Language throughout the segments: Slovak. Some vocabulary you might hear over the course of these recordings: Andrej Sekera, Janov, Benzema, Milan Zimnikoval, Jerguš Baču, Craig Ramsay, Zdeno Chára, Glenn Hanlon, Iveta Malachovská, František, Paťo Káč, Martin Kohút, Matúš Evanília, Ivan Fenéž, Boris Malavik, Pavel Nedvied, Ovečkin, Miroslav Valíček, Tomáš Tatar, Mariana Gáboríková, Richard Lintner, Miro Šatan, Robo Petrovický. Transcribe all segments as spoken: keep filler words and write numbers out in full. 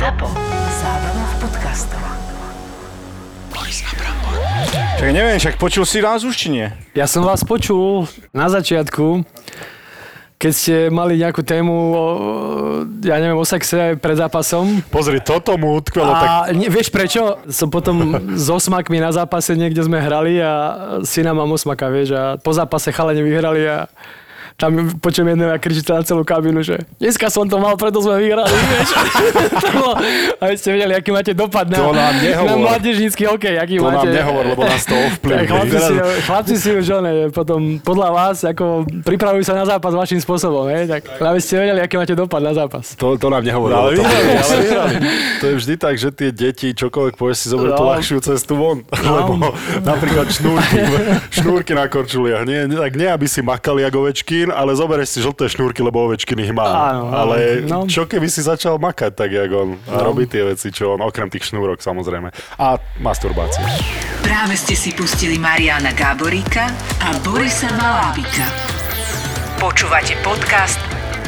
Zapo. Zábava v podcastoch. Boris a Brambor. Čak neviem, však počul si nás už, či nie? Ja som vás počul na začiatku, keď ste mali nejakú tému o, ja neviem, o sexe pred zápasom. Pozri, toto mu utkvelo. A tak... ne, vieš prečo? Som potom s osmakmi na zápase niekde sme hrali a syna mám osmaka, vieš, a po zápase chalene vyhrali a tam počujem jedného a kričíte na celú kabinu, že dneska som to mal, preto sme vyhrali, vieš. A vy ste vedeli, aký máte dopad na, na mládežnícky hokej, aký to máte. To nám nehovor, lebo nás to ovplyvní. Chlapci si už oné, potom podľa vás, ako pripravujú sa na zápas vaším spôsobom, hej, tak aby ste vedeli, aký máte dopad na zápas. To, to nám nehovor, no, lebo to vyhrali. Ale vyhrali. To je vždy tak, že tie deti, čokoľvek povieš, si zoberú no. tú ľahšiu cestu von. Lebo no. napríklad šnúrky, šnúrky na korčuliach. Nie, tak nie, aby si makali jak ovečky, ale zoberieš si žlté šnúrky, lebo ovečkin ich má. Áno, áno, ale no. čo keby si začal makať tak, jak on no. a robí tie veci, čo on, okrem tých šnúrok samozrejme. A masturbácie. Práve ste si pustili Mariana Gáboríka a Borisa Malavika. Počúvate podcast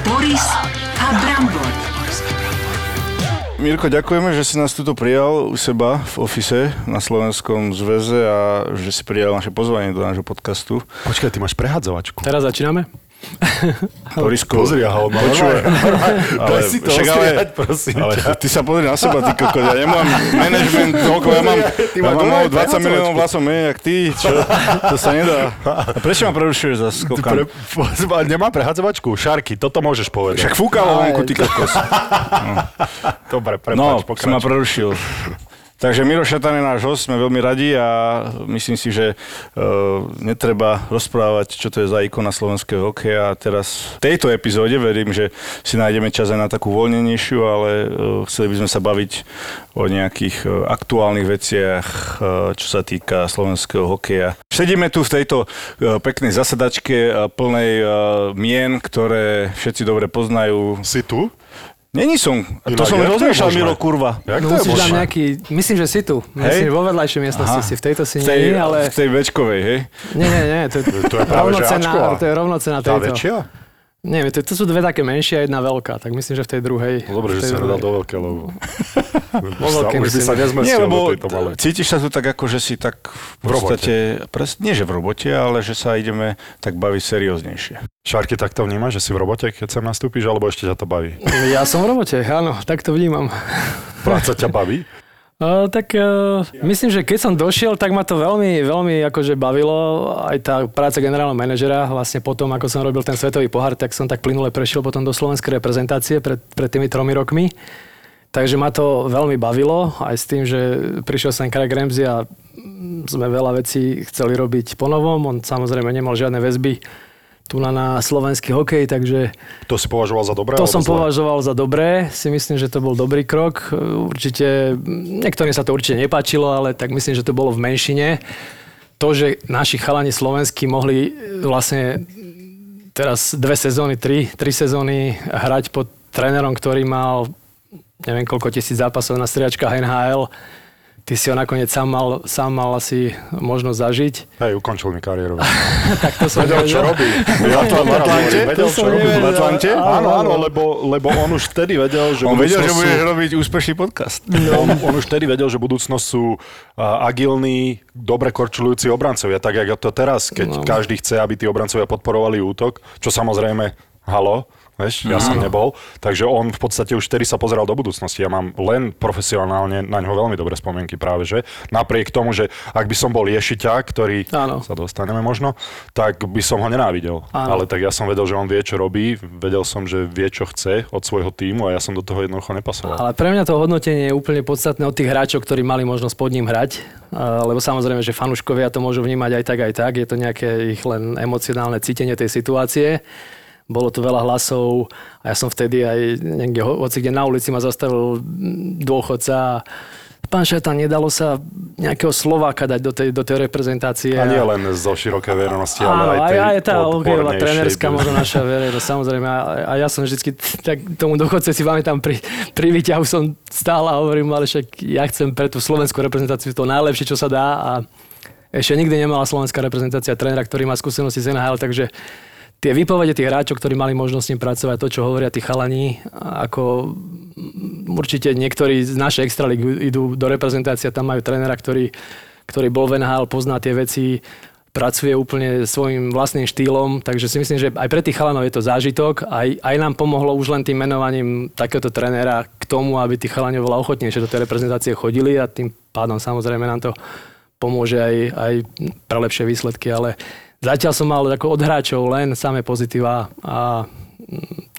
Boris a Brambor. Mirko, ďakujeme, že si nás tuto prijal u seba v ofise na Slovenskom zväze a že si prijal naše pozvanie do nášho podcastu. Počkaj, ty máš prehádzovačku. Teraz začíname. Borisko, pozri, aha, on počuje. Daj si to ostriať, prosím ale, ťa. Ty sa pozri na seba, ty kokos. Ja nemám management, koľko ja mám, ja mám dvadsať miliónov vlasov menej, jak ty. Čo? To sa nedá. A prečo ma prerušuješ za skokan? Pre, nemá prehádzovačku, šarky, toto môžeš povedať. Však fúkalo vonku, ty kokos. No. Dobre, prepáč, no, pokrač. No, som ma prerušil. Takže Miro Šatan je náš host, sme veľmi radi a myslím si, že e, netreba rozprávať, čo to je za ikona slovenského hokeja. A teraz v tejto epizóde verím, že si nájdeme čas aj na takú voľnenejšiu, ale e, chceli by sme sa baviť o nejakých e, aktuálnych veciach, e, čo sa týka slovenského hokeja. Sedíme tu v tejto e, peknej zasadačke e, plnej e, mien, ktoré všetci dobre poznajú. Si tu? Není som. A to Inak, som rozmýšľal, Miro, kurva. Jak to je možné? Nejaký, myslím, že si tu. Myslím, hej? Vo vedľajšej miestnosti si. V tejto si nie, ale... V tej väčkovej, hej? Nie, nie, nie. To, to je práve že Ačková. To je rovnocená tejto. Tá väčšia? Nie, to, to sú dve také menšie a jedna veľká. Tak myslím, že v tej druhej... Dobre, že si hľadal do veľké, lebo... Už by sa nezmestil do tejto malej. Cítiš sa tu tak, ako že si tak... V robote. Nie, že v robote, ale že sa ideme tak baviť serióznejšie. Šárky, tak to vnímaš, že si v robote, keď sem nastúpiš, alebo ešte ťa to baví? Ja som v robote, áno, tak to vnímam. Práca ťa baví? Uh, tak uh, myslím, že keď som došiel, tak ma to veľmi, veľmi akože bavilo. Aj tá práca generálneho manažera, vlastne potom, ako som robil ten svetový pohár, tak som tak plynule prešiel potom do slovenskej reprezentácie pred, pred tými tromi rokmi. Takže ma to veľmi bavilo, aj s tým, že prišiel sem Craig Ramsay a sme veľa vecí chceli robiť ponovom. On samozrejme nemal žiadne väzby tu na, na slovenský hokej, takže... To si považoval za dobré? To som zle? považoval za dobré. Si myslím, že to bol dobrý krok. Určite, niektorým sa to určite nepáčilo, ale tak myslím, že to bolo v menšine. To, že naši chalani slovenskí mohli vlastne teraz dve sezóny, tri, tri sezóny hrať pod trénerom, ktorý mal neviem koľko tisíc zápasov na striačkách en há el. Ty si ho nakoniec sám mal, sám mal asi možnosť zažiť. Hej, ukončil mi kariéru. Tak to som vedel, čo robí. V Atlante? Vedel, čo robí v Atlante? Áno, áno, lebo, lebo on už vtedy vedel, že... On vedel, že bude robiť úspešný podcast. No. On, on už vtedy vedel, že budúcnosť sú agilní, dobre korčulujúci obrancovia. Tak, jak to teraz, keď no. každý chce, aby tí obrancovia podporovali útok, čo samozrejme, halo... Veš, ja som nebol, takže on v podstate už vtedy sa pozeral do budúcnosti. Ja mám len profesionálne na ňo veľmi dobré spomienky práve, že napriek tomu, že ak by som bol ješiťák, ktorý áno. sa dostaneme možno, tak by som ho nenávidel. Áno. Ale tak ja som vedel, že on vie, čo robí, vedel som, že vie, čo chce od svojho tímu a ja som do toho jednoducho nepasoval. Ale pre mňa to hodnotenie je úplne podstatné od tých hráčov, ktorí mali možnosť pod ním hrať, lebo samozrejme, že fanúškovia to môžu vnímať aj tak, aj tak. Je to nejaké ich len emocionálne cítenie tej situácie. Bolo tu veľa hlasov a ja som vtedy aj niekde, hoci kde na ulici ma zastavil dôchodca. Pán Šatan, nedalo sa nejakého Slováka dať do tej, do tej reprezentácie. A nie len zo širokej verejnosti, ale aj tej odbornejšej. Aj tá hokejová trénerská možno naša verejnosť, samozrejme. A ja som vždycky tak tomu dochodce si vám tam pri, pri výťahu som stála a hovorím, ale však ja chcem pre tú slovenskú reprezentáciu to najlepšie, čo sa dá. A ešte nikdy nemala slovenská reprezentácia trénera, ktorý má skúsenosti z en há el, takže tie výpovede tých hráčov, ktorí mali možnosť s ním pracovať, to, čo hovoria tí chalani, ako určite niektorí z našej extralígy idú do reprezentácie, tam majú trénera, ktorý, ktorý bol v en há el, pozná tie veci, pracuje úplne svojím vlastným štýlom, takže si myslím, že aj pre tých chalanov je to zážitok. Aj, aj nám pomohlo už len tým menovaním takéhoto trenéra k tomu, aby tí chalani oveľa ochotnejšie do tej reprezentácie chodili a tým pádom samozrejme nám to pomôže aj, aj pre lepšie výsledky, ale zatiaľ som mal ako od hráčov len samé pozitíva a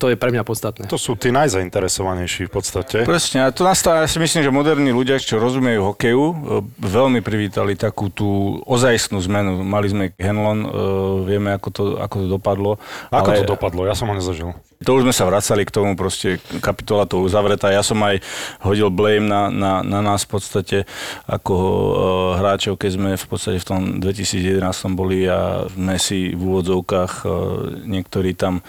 to je pre mňa podstatné. To sú tí najzainteresovanejší v podstate. Presne, a to nastáva, ja si myslím, že moderní ľudia, čo rozumejú hokeju, veľmi privítali takú tú ozajstnú zmenu. Mali sme Hanlon, vieme, ako to, ako to dopadlo. Ako ale... to dopadlo? Ja som ho nezažil. To už sme sa vracali k tomu, proste kapitola to uzavretá. Ja som aj hodil blame na, na, na nás v podstate ako hráčov, keď sme v podstate v tom dvetisíc jedenásť boli a sme si v úvodzovkách niektorí tam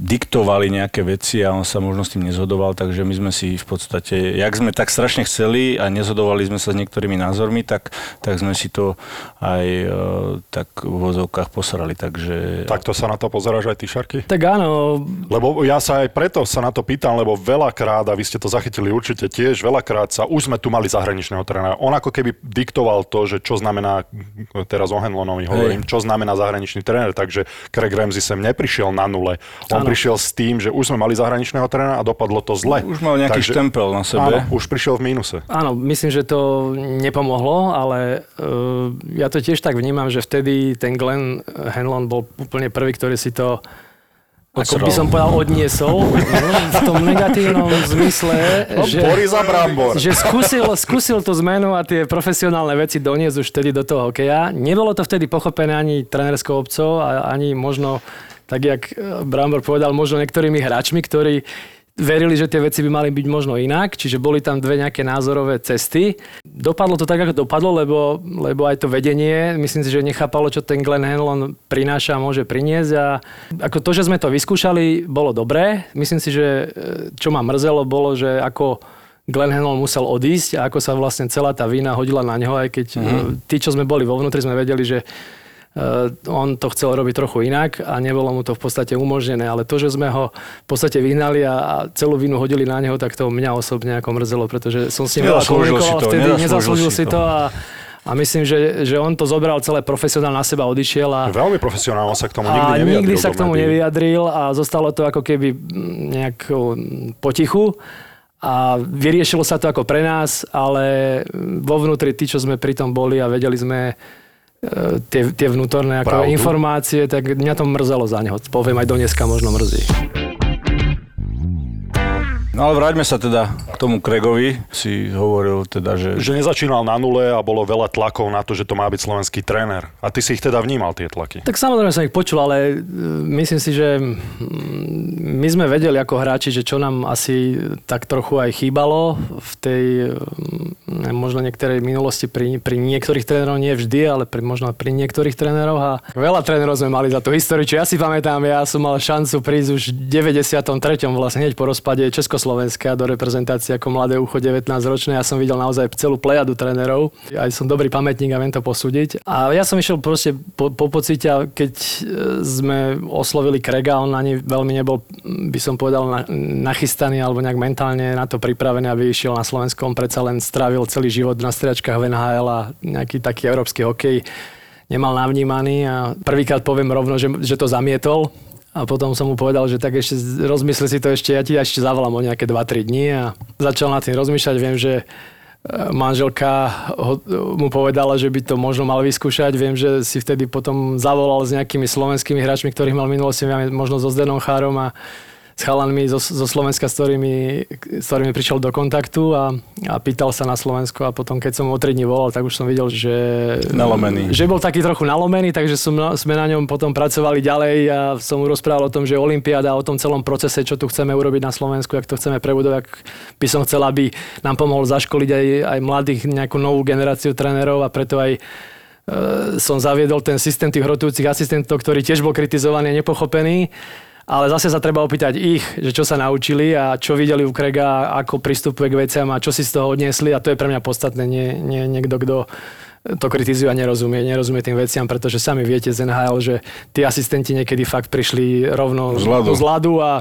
diktovali nejaké veci a on sa možno s tým nezhodoval, takže my sme si v podstate, jak sme tak strašne chceli a nezhodovali sme sa s niektorými názormi, tak, tak sme si to aj e, tak v vozovkách posrali, takže... Takto sa na to pozeráš aj ty, Šarky? Tak áno. Lebo ja sa aj preto sa na to pýtam, lebo veľakrát, a vy ste to zachytili určite tiež, veľakrát sa, už sme tu mali zahraničného trénera. On ako keby diktoval to, že čo znamená, teraz o Hanlonovi hovorím, čo znamená zahraničný tréner, takže Craig Ramsay sem neprišiel na nule. On prišiel s tým, že už sme mali zahraničného trénera a dopadlo to zle. Už mal nejaký Takže, štempel na sebe. Áno, už prišiel v mínuse. Áno, myslím, že to nepomohlo, ale uh, ja to tiež tak vnímam, že vtedy ten Glenn Hanlon bol úplne prvý, ktorý si to, ako by som povedal, odniesol v tom negatívnom zmysle, že, že skúsil, skúsil tú zmenu a tie profesionálne veci doniesť už vtedy do toho hokeja. Nebolo to vtedy pochopené ani trénerskou obcou, ani možno tak jak Brambor povedal, možno niektorými hráčmi, ktorí verili, že tie veci by mali byť možno inak, čiže boli tam dve nejaké názorové cesty. Dopadlo to tak, ako dopadlo, lebo, lebo aj to vedenie, myslím si, že nechápalo, čo ten Glenn Hanlon prináša a môže priniesť. A ako to, že sme to vyskúšali, bolo dobré. Myslím si, že čo ma mrzelo, bolo, že ako Glenn Hanlon musel odísť a ako sa vlastne celá tá vína hodila na neho, aj keď mm-hmm. tí, čo sme boli vo vnútri, sme vedeli, že Uh, on to chcel robiť trochu inak a nebolo mu to v podstate umožnené, ale to, že sme ho v podstate vyhnali a, a celú vinu hodili na neho, tak to mňa osobne ako mrzelo, pretože som s ním veľa komunikoval, vtedy nezaslúžil si to a, a myslím, že, že on to zobral celé profesionál na seba, odišiel a... Veľmi profesionálne sa k tomu nikdy nevyjadril. A nikdy sa k tomu nevyjadril a zostalo to ako keby nejak potichu. A vyriešilo sa to ako pre nás, ale vo vnútri tí, čo sme pri tom boli a vedeli sme Tie, tie vnútorné ako informácie, tak mňa to mrzelo za neho. Poviem, aj dneska možno mrzí. No ale vráťme sa teda k tomu Craigovi. Si hovoril teda, že... Že nezačínal na nule a bolo veľa tlakov na to, že to má byť slovenský tréner. A ty si ich teda vnímal, tie tlaky? Tak samozrejme som ich počul, ale myslím si, že my sme vedeli ako hráči, že čo nám asi tak trochu aj chýbalo v tej možno niektorej minulosti pri, pri niektorých trénerov, nie vždy, ale pri, možno pri niektorých trénerov. A veľa trénerov sme mali za tú históriu, čo ja si pamätám, ja som mal šancu prísť už v deväťdesiatom treťom vlastne hneď po rozpade Československa do reprezentácie ako mladé ucho devätnásťročné. Ja som videl naozaj celú plejadu trénerov. Aj som dobrý pamätník a viem to posúdiť. A ja som išiel proste po, po pocite, a keď sme oslovili Craiga, on ani veľmi nebol, by som povedal, na, nachystaný alebo nejak mentálne na to pripravený, aby išiel na Slovensku. On predsa len strávil celý život na striačkách v en há el a nejaký taký európsky hokej nemal navnímaný. A prvýkrát poviem rovno, že, že to zamietol. A potom som mu povedal, že tak ešte rozmysli si to ešte, ja ti ešte zavolám o nejaké dva tri dní a začal nad tým rozmýšľať. Viem, že manželka ho, mu povedala, že by to možno mal vyskúšať. Viem, že si vtedy potom zavolal s nejakými slovenskými hráčmi, ktorých mal v minulosti, možno so Zdenom Chárom a s chalanmi zo, zo Slovenska, s ktorými, s ktorými prišiel do kontaktu a, a pýtal sa na Slovensku a potom, keď som o tri dni volal, tak už som videl, že, že bol taký trochu nalomený, takže som, sme na ňom potom pracovali ďalej a som mu rozprával o tom, že olympiáda, o tom celom procese, čo tu chceme urobiť na Slovensku, jak to chceme prebudovať, by som chcel, aby nám pomohol zaškoliť aj, aj mladých, nejakú novú generáciu trénerov a preto aj e, som zaviedol ten systém tých rotujúcich asistentov, ktorý tiež bol kritizovaný a nepochopený. Ale zase sa treba opýtať ich, že čo sa naučili a čo videli u Craiga, ako pristupuje k veciam a čo si z toho odniesli. A to je pre mňa podstatné. Nie, nie niekto, kto to kritizujú a nerozumie, nerozumie tým veciam, pretože sami viete z en há el, že tí asistenti niekedy fakt prišli rovno z ľadu a,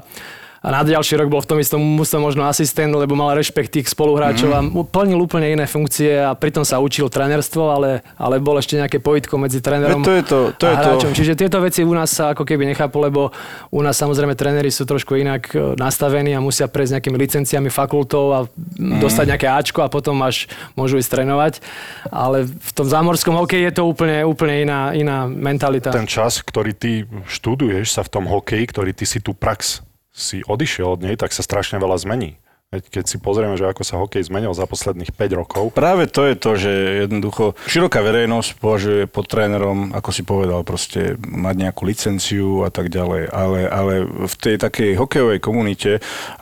a na ďalší rok bol v tom istom musel možno asistent, lebo mal rešpekt tých spoluhráčov mm. a plnil úplne iné funkcie a pritom sa učil trénerstvo, ale, ale bol ešte nejaké pojitko medzi trénerom to je to, to a hráčom. Je to. Čiže tieto veci u nás sa ako keby nechápu, lebo u nás samozrejme tréneri sú trošku inak nastavení a musia prejsť nejakými licenciami fakultou a mm. dostať nejaké áčko a potom až môžu ísť trénovať. Ale v tom zámorskom hokeji je to úplne, úplne iná, iná mentalita. Ten čas, ktorý ty študuješ sa v tom hokeji, ktorý ty si tú prax si odišiel od nej, tak sa strašne veľa zmení. Keď si pozrieme, že ako sa hokej zmenil za posledných päť rokov. Práve to je to, že jednoducho široká verejnosť považuje pod trénerom, ako si povedal, proste mať nejakú licenciu a tak ďalej. Ale, ale v tej takej hokejovej komunite,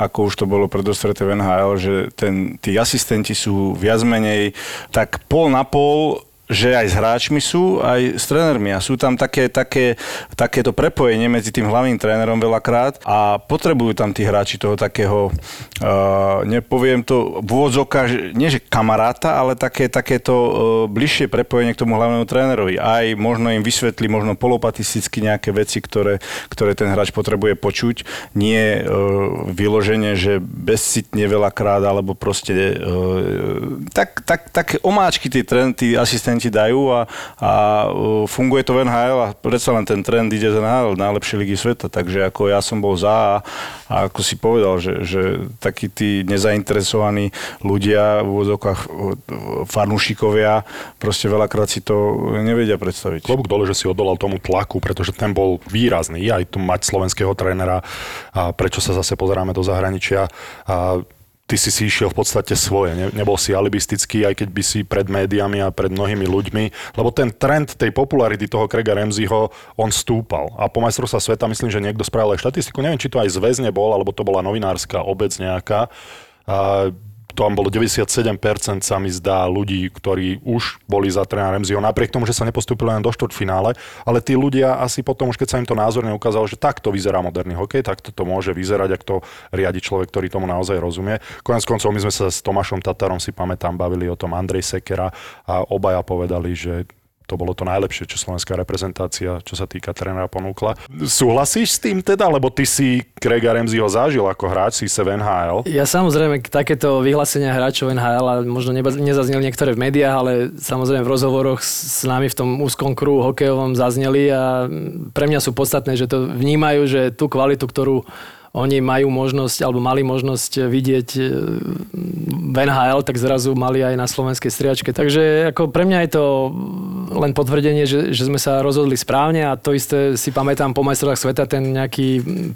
ako už to bolo predostreté v en há el, že ten, tí asistenti sú viac menej tak pol na pol, že aj s hráčmi sú, aj s trénermi a sú tam také, také, takéto prepojenie medzi tým hlavným trénerom veľakrát a potrebujú tam tí hráči toho takého, uh, nepoviem to, vôdzoka, že, nie že kamaráta, ale také, takéto uh, bližšie prepojenie k tomu hlavnému trénerovi. Aj možno im vysvetli možno polopatisticky nejaké veci, ktoré, ktoré ten hráč potrebuje počuť. Nie uh, vyloženie, že bezcitne veľakrát, alebo proste uh, tak, tak, také omáčky tí, tí asistenti ti dajú a, a funguje to v en há el a predsa len ten trend ide z en há el, najlepšie ligy sveta, takže ako ja som bol za a, a ako si povedal, že, že takí tí nezainteresovaní ľudia v úvodzovkách fanúšikovia proste veľakrát si to nevedia predstaviť. Klobúk dole, že si odolal tomu tlaku, pretože ten bol výrazný, aj tu mať slovenského trénera a prečo sa zase pozeráme do zahraničia a ty si si išiel v podstate svoje, ne, nebol si alibistický, aj keď by si pred médiami a pred mnohými ľuďmi, lebo ten trend tej popularity toho Craiga Ramseyho, on stúpal. A po majstrovstvách sveta myslím, že niekto spravil aj štatistiku, neviem, či to aj zväz nebol, alebo to bola novinárska obec nejaká. A tam bolo deväťdesiatsedem percent sa mi zdá ľudí, ktorí už boli za trénera Ramseyho, napriek tomu, že sa nepostúpili len do štvrťfinále, ale tí ľudia asi potom už keď sa im to názorne ukázalo, že takto vyzerá moderný hokej, takto to môže vyzerať, ak to riadi človek, ktorý tomu naozaj rozumie. Koniec koncov my sme sa s Tomášom Tatarom, si pamätám, bavili o tom Andrej Sekera a obaja povedali, že to bolo to najlepšie, čo slovenská reprezentácia, čo sa týka trénera, ponúkla. Súhlasíš s tým teda? Lebo ty si Craiga Ramseyho zažil ako hráč, si sa v en há el. Ja samozrejme, takéto vyhlásenia hráčov en há el, a možno nezazneli niektoré v médiách, ale samozrejme v rozhovoroch s nami v tom úzkom kruhu hokejovom zazneli a pre mňa sú podstatné, že to vnímajú, že tú kvalitu, ktorú oni majú možnosť, alebo mali možnosť vidieť v en há el, tak zrazu mali aj na slovenskej striačke. Takže ako pre mňa je to len potvrdenie, že, že sme sa rozhodli správne a to isté si pamätám po majstrovstvách sveta ten nejaký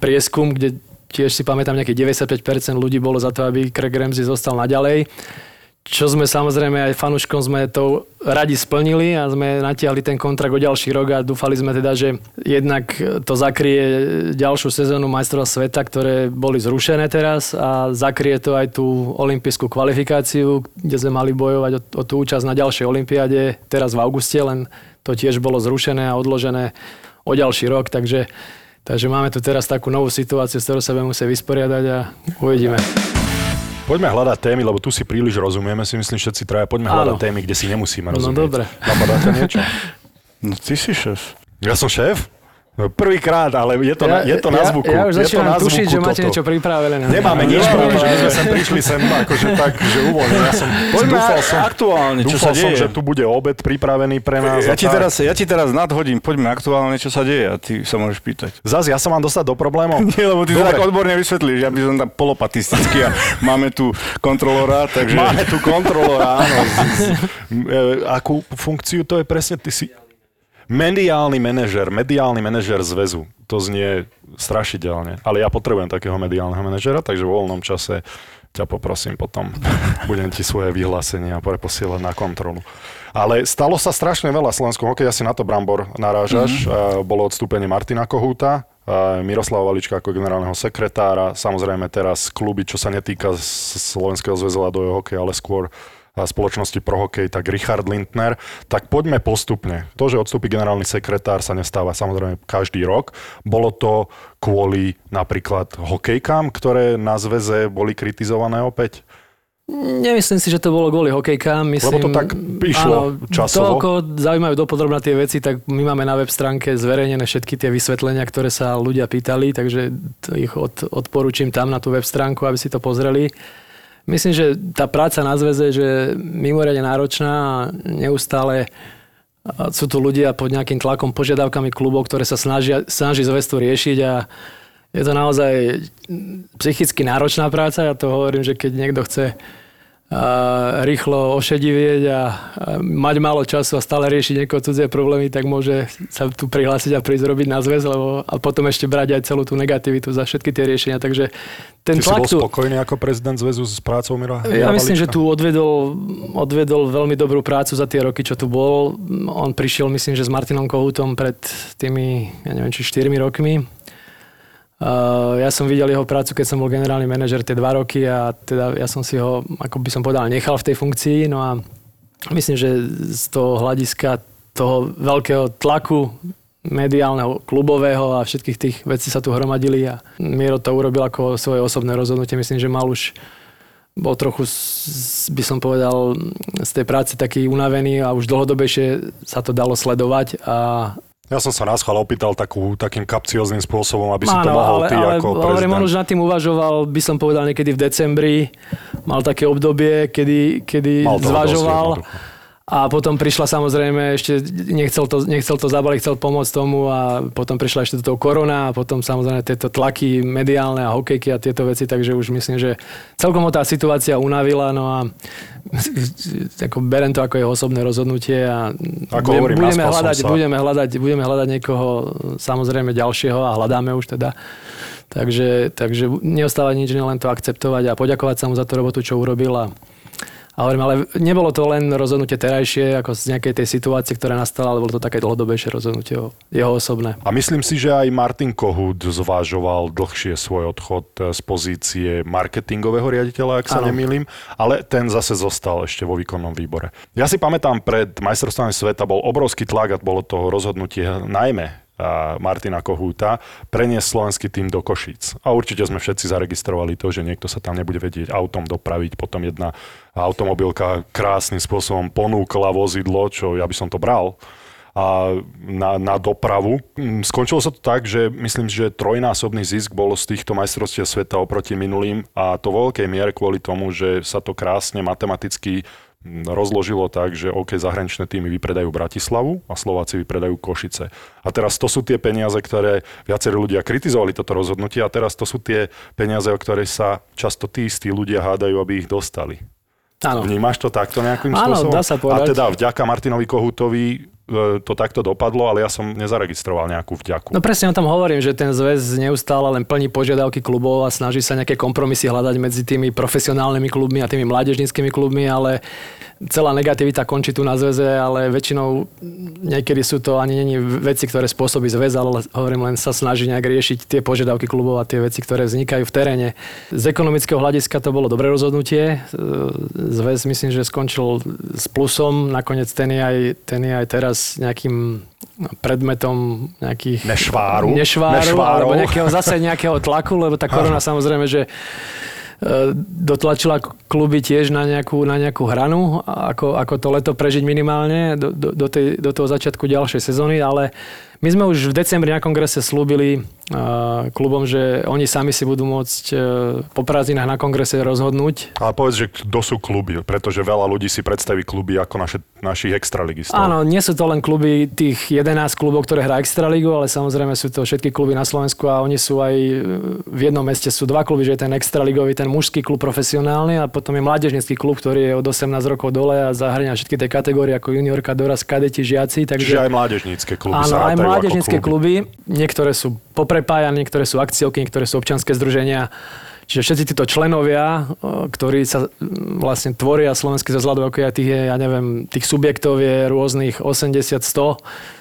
prieskum, kde tiež si pamätám nejakých deväťdesiatpäť percent ľudí bolo za to, aby Craig Ramsay zostal naďalej. Čo sme samozrejme aj fanúškom sme to radi splnili a sme natiahli ten kontrakt o ďalší rok a dúfali sme teda, že jednak to zakrie ďalšiu sezónu majstrovstiev sveta, ktoré boli zrušené teraz a zakrie to aj tú olympijskú kvalifikáciu, kde sme mali bojovať o, o tú účasť na ďalšej olympiáde teraz v auguste, len to tiež bolo zrušené a odložené o ďalší rok, takže, takže máme tu teraz takú novú situáciu, s ktorou sa budeme musieť vysporiadať a uvidíme. Poďme hľadať témy, lebo tu si príliš rozumieme, si myslím všetci traja. Poďme hľadať Áno. témy, kde si nemusíme rozumieť. No dobre. Napadá to niečo? No ty si šéf. Ja som šéf? Prvýkrát, ale je to, ja, na, je to na zvuku. Ja, ja už začínam tušiť, že máte niečo pripravené. Nemáme nič pripravené, sme sem prišli sem akože tak, že uvoľne. Ja som Poďme som, aktuálne, čo sa deje. Dúfal som, že tu bude obed pripravený pre nás. Ja ti, teraz, ja ti teraz nadhodím, poďme aktuálne, čo sa deje a ty sa môžeš pýtať. Zas, ja sa mám dostať do problémov? Nie, lebo ty to tak odborne vysvetlíš, ja by som tam polopatistický a máme tu kontrolora, takže... Máme tu kontrolora, áno. Akú funkciu to je presne, ty si... Mediálny manažer, mediálny manažer zväzu. To znie strašidelne, ale ja potrebujem takého mediálneho manažera, takže vo voľnom čase ťa poprosím potom. Budem ti svoje vyhlásenia preposielať na kontrolu. Ale stalo sa strašne veľa slovenskom hokeji, asi na to Brambor narážaš. Mm-hmm. Bolo odstúpenie Martina Kohúta, Miroslava Valíčka ako generálneho sekretára, samozrejme teraz kluby, čo sa netýka Slovenského zväzu ľadového hokeja, ale skôr a spoločnosti Pro hokej, tak Richard Lintner, tak poďme postupne. To, že odstúpi generálny sekretár, sa nestáva samozrejme každý rok. Bolo to kvôli napríklad hokejkám, ktoré na zväze boli kritizované opäť? Nemyslím si, že to bolo kvôli hokejkám. Myslím, lebo to tak išlo áno, časovo. Toľko zaujímajú dopodrobná tie veci, tak my máme na web stránke zverejnené všetky tie vysvetlenia, ktoré sa ľudia pýtali, takže ich od, odporúčim tam na tú web stránku, aby si to pozreli. Myslím, že tá práca na zväze je mimoriadne náročná a neustále sú tu ľudia pod nejakým tlakom, požiadavkami klubov, ktoré sa snažia, snaží zväz to riešiť a je to naozaj psychicky náročná práca. Ja to hovorím, že keď niekto chce rýchlo ošedivieť a mať málo času a stále riešiť niekoho cudzie problémy, tak môže sa tu prihlásiť a prísť robiť na zväz, lebo a potom ešte brať aj celú tú negativitu za všetky tie riešenia. Takže ten tlak tu... Ty si bol spokojný ako prezident zväzu s prácou Mira Valíčka? Ja myslím, že tu odvedol, odvedol veľmi dobrú prácu za tie roky, čo tu bol. On prišiel, myslím, že s Martinom Kohútom pred tými, ja neviem, či štyrmi rokmi. Ja som videl jeho prácu, keď som bol generálny manažer tie dva roky a teda ja som si ho, ako by som povedal, nechal v tej funkcii. No a myslím, že z toho hľadiska toho veľkého tlaku mediálneho, klubového a všetkých tých vecí sa tu hromadili a Miro to urobil ako svoje osobné rozhodnutie. Myslím, že mal už, bol trochu, by som povedal, z tej práce taký unavený a už dlhodobejšie sa to dalo sledovať a ja som sa náschval opýtal takú, takým kapcióznym spôsobom, aby si to mohol ty ale, ako prezident. Ale on už nad tým uvažoval, by som povedal, niekedy v decembri. Mal také obdobie, kedy, kedy zvažoval. A potom prišla samozrejme, ešte nechcel to, nechcel to zabaliť, chcel pomôcť tomu a potom prišla ešte do toho korona a potom samozrejme tieto tlaky mediálne a hokejky a tieto veci, takže už myslím, že celkom ho tá situácia unavila, no a ako berem to ako jeho osobné rozhodnutie a budeme, budeme, hľadať, budeme, hľadať, budeme hľadať niekoho samozrejme ďalšieho a hľadáme už teda. Takže, takže neostáva nič, len to akceptovať a poďakovať sa mu za tú robotu, čo urobil a, a hovorím, ale nebolo to len rozhodnutie terajšie, ako z nejakej tej situácie, ktorá nastala, ale bolo to také dlhodobejšie rozhodnutie jeho osobné. A myslím si, že aj Martin Kohút zvážoval dlhšie svoj odchod z pozície marketingového riaditeľa, ak sa ano. nemýlim, ale ten zase zostal ešte vo výkonnom výbore. Ja si pamätám, pred majstrovstvami sveta bol obrovský tlak a bolo toho rozhodnutie najmä Martina Kohúta preniesť slovenský tým do Košíc. A určite sme všetci zaregistrovali to, že niekto sa tam nebude vedieť autom dopraviť. Potom jedna automobilka krásnym spôsobom ponúkla vozidlo, čo ja by som to bral, a na, na dopravu. Skončilo sa to tak, že myslím, že trojnásobný zisk bolo z týchto majstrovstiev sveta oproti minulým a to vo veľkej miere kvôli tomu, že sa to krásne matematicky rozložilo tak, že OK, zahraničné týmy vypredajú Bratislavu a Slováci vypredajú Košice. A teraz to sú tie peniaze, ktoré viacerí ľudia kritizovali toto rozhodnutie a teraz to sú tie peniaze, o ktoré sa často tí istí ľudia hádajú, aby ich dostali. Áno. Vnímaš to takto nejakým áno, spôsobom? Áno, dá sa povedať. A teda vďaka Martinovi Kohútovi to takto dopadlo, ale ja som nezaregistroval nejakú vďaku. No presne o tom hovorím, že ten zväz neustále len plní požiadavky klubov a snaží sa nejaké kompromisy hľadať medzi tými profesionálnymi klubmi a tými mládežníckymi klubmi, ale celá negativita končí tu na zväze, ale väčšinou niekedy sú to ani nie veci, ktoré spôsobí zväz, ale hovorím len sa snaží nejak riešiť tie požiadavky klubov a tie veci, ktoré vznikajú v teréne. Z ekonomického hľadiska to bolo dobré rozhodnutie. Zväz myslím, že skončil s plusom, nakoniec ten je aj, ten je aj teraz s nejakým predmetom nejakých nešváru, nešváru, nešváru. Alebo nejakého, zase nejakého tlaku, lebo tá korona samozrejme, že dotlačila kluby tiež na nejakú, na nejakú hranu, ako, ako to leto prežiť minimálne do, do, do, tej, do toho začiatku ďalšej sezóny, ale my sme už v decembri na kongrese slúbili uh, klubom, že oni sami si budú môcť uh, po prázdninách na kongrese rozhodnúť. Ale povedz, že kto sú kluby, pretože veľa ľudí si predstaví kluby ako naše, našich extraligistov. Áno, nie sú to len kluby tých jedenásť klubov, ktoré hrá extraligu, ale samozrejme sú to všetky kluby na Slovensku a oni sú aj v jednom meste sú dva kluby, že je ten extraligový, ten mužský klub profesionálny a potom je mládežnícky klub, ktorý je od osemnásť rokov dole a zahŕňa všetky tie kategórie ako juniorka, dorast, kadeti, žiaci, takže čiže aj mládežnícke kluby sa rátajú. Mládežnícke kluby, niektoré sú poprepájané, niektoré sú akciovky, niektoré sú občianske združenia. Čiže všetci títo členovia, ktorí sa vlastne tvoria slovenský zozľadov, ako ja tých, ja neviem, tých subjektov je rôznych osemdesiat až sto.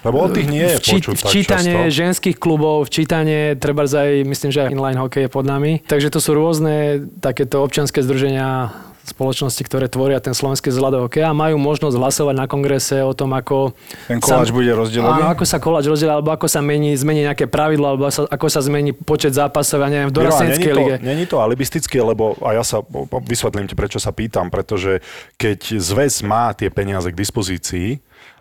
Lebo od tých nie je počuť tak včítanie ženských klubov, včítanie, trebárs aj, myslím, že aj inline hokej je pod nami. Takže to sú rôzne takéto občianske združenia spoločnosti, ktoré tvoria ten slovenský zľad hokej a majú možnosť hlasovať na kongrese o tom, ako ten koláč sa, bude rozdelený. Áno, ako sa koláč rozdeľuje, alebo ako sa mení, zmení nejaké pravidlá, alebo sa, ako sa zmení počet zápasov, ja neviem, v dorastníckej lige. Není to alibistické, lebo a ja sa vysvetlím ti, prečo sa pýtam, pretože keď zväz má tie peniaze k dispozícii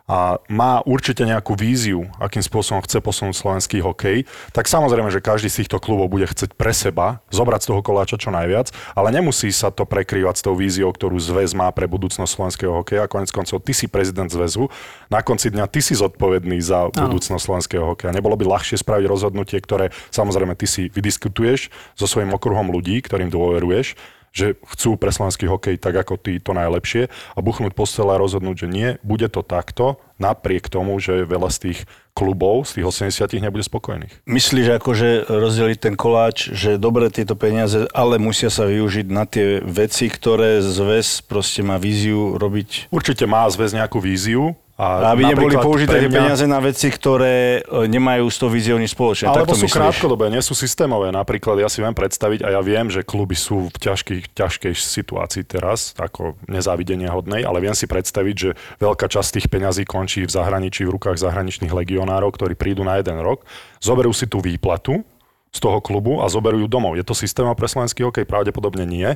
a má určite nejakú víziu, akým spôsobom chce posunúť slovenský hokej, tak samozrejme, že každý z týchto klubov bude chcieť pre seba zobrať z toho koláča čo najviac, ale nemusí sa to prekrývať s tou víziou, ktorú zväz má pre budúcnosť slovenského hokeja. Koniec koncov, ty si prezident zväzu, na konci dňa ty si zodpovedný za budúcnosť slovenského hokeja. Nebolo by ľahšie spraviť rozhodnutie, ktoré samozrejme ty si vydiskutuješ so svojím okruhom ľudí, ktorým dôveruješ, že chcú pre slovenský hokej tak ako ty to najlepšie a buchnúť postele a rozhodnúť, že nie, bude to takto, napriek tomu, že veľa z tých klubov, z tých osemdesiatich nebude spokojných. Myslíš akože rozdeliť ten koláč, že dobre tieto peniaze, ale musia sa využiť na tie veci, ktoré zväz proste má víziu robiť? Určite má zväz nejakú víziu. A aby neboli použité mňa... peniaze na veci, ktoré nemajú s tou víziou nič spoločné. Alebo sú myslíš? Krátkodobé, nie sú systémové. Napríklad ja si viem predstaviť a ja viem, že kluby sú v ťažkej, ťažkej situácii teraz, ako nezávidenia hodnej, ale viem si predstaviť, že veľká časť tých peňazí končí v zahraničí, v rukách zahraničných legionárov, ktorí prídu na jeden rok, zoberú si tú výplatu z toho klubu a zoberú ju domov. Je to systémom pre slovenský hokej? Pravdepodobne nie.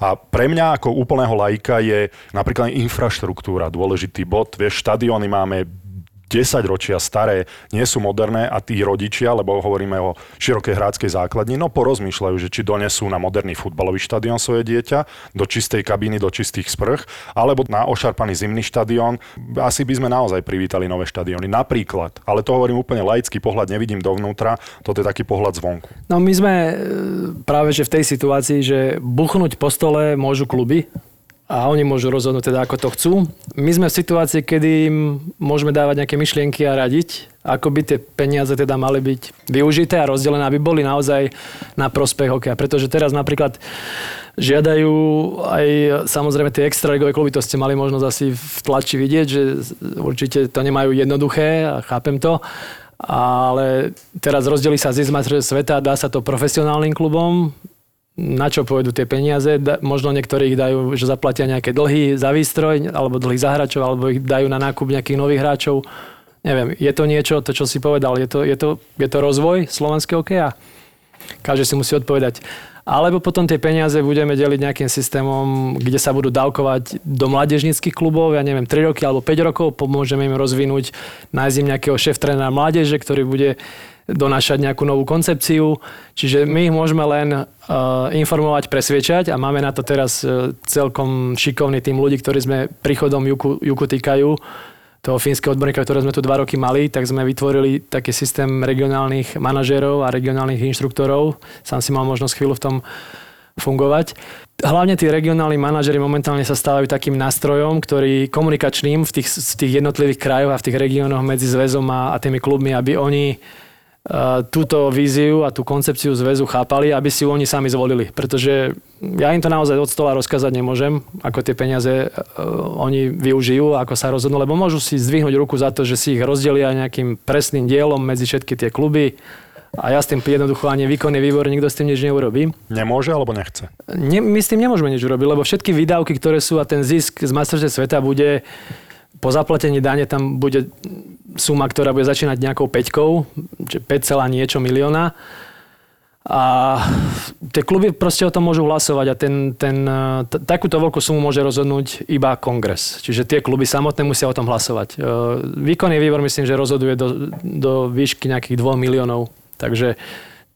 A pre mňa ako úplného laika je napríklad infraštruktúra dôležitý bod. Vieš, štadióny máme desaťročia staré, nie sú moderné a tí rodičia, lebo hovoríme o širokej hráckej základni, no porozmýšľajú, že či donesú na moderný futbalový štadión svoje dieťa, do čistej kabíny, do čistých sprch, alebo na ošarpaný zimný štadión. Asi by sme naozaj privítali nové štadióny. Napríklad, ale to hovorím úplne laický pohľad, nevidím dovnútra, toto je taký pohľad zvonku. No my sme práve že v tej situácii, že buchnúť po stole môžu kluby, a oni môžu rozhodnúť teda, ako to chcú. My sme v situácii, kedy im môžeme dávať nejaké myšlienky a radiť, ako by tie peniaze teda mali byť využité a rozdelené, aby boli naozaj na prospech hokeja. Pretože teraz napríklad žiadajú aj samozrejme tie extraligové kluby, to ste mali možnosť asi v tlači vidieť, že určite to nemajú jednoduché a chápem to. Ale teraz rozdelí sa zisk majstrov sveta, dá sa to profesionálnym klubom, na čo pôjdu tie peniaze. Možno niektorí ich dajú, že zaplatia nejaké dlhy za výstroj, alebo dlhy za hráčov, alebo ich dajú na nákup nejakých nových hráčov. Neviem, je to niečo, to čo si povedal, je to, je to, je to rozvoj slovenského hokeja? Každý si musí odpovedať. Alebo potom tie peniaze budeme deliť nejakým systémom, kde sa budú dávkovať do mládežníckych klubov, ja neviem, tri roky alebo päť rokov, pomôžeme im rozvinúť, nájsť im nejakého šéftrénera mládeže, ktorý bude donášať nejakú novú koncepciu. Čiže my ich môžeme len uh, informovať, presviečať a máme na to teraz uh, celkom šikovný tým ľudí, ktorí sme príchodom Juku, Juku týkajú, toho fínskeho odborníka, ktoré sme tu dva roky mali, tak sme vytvorili taký systém regionálnych manažérov a regionálnych inštruktorov. Sám si mal možnosť chvíľu v tom fungovať. Hlavne tí regionálni manažéri momentálne sa stávajú takým nástrojom, ktorý komunikačným v tých, v tých jednotlivých krajoch a v tých regiónoch medzi zväzom a, a tými klubmi, aby oni túto víziu a tú koncepciu zväzu chápali, aby si oni sami zvolili. Pretože ja im to naozaj od stola rozkazať nemôžem, ako tie peniaze oni využijú, ako sa rozhodnú, lebo môžu si zdvihnúť ruku za to, že si ich rozdelia nejakým presným dielom medzi všetky tie kluby a ja s tým jednoducho ani výkonný výbor, nikto s tým nič neurobí. Nemôže alebo nechce? Ne, my s tým nemôžeme nič urobiť, lebo všetky výdavky, ktoré sú a ten zisk z majstrovstiev sveta bude... Po zaplatení dane tam bude suma, ktorá bude začínať nejakou päťkou, čiže päť celá niečo milióna. A tie kluby proste o tom môžu hlasovať a ten, ten, t- takúto veľkú sumu môže rozhodnúť iba kongres. Čiže tie kluby samotné musia o tom hlasovať. Výkonný výbor myslím, že rozhoduje do, do výšky nejakých dvoch miliónov. Takže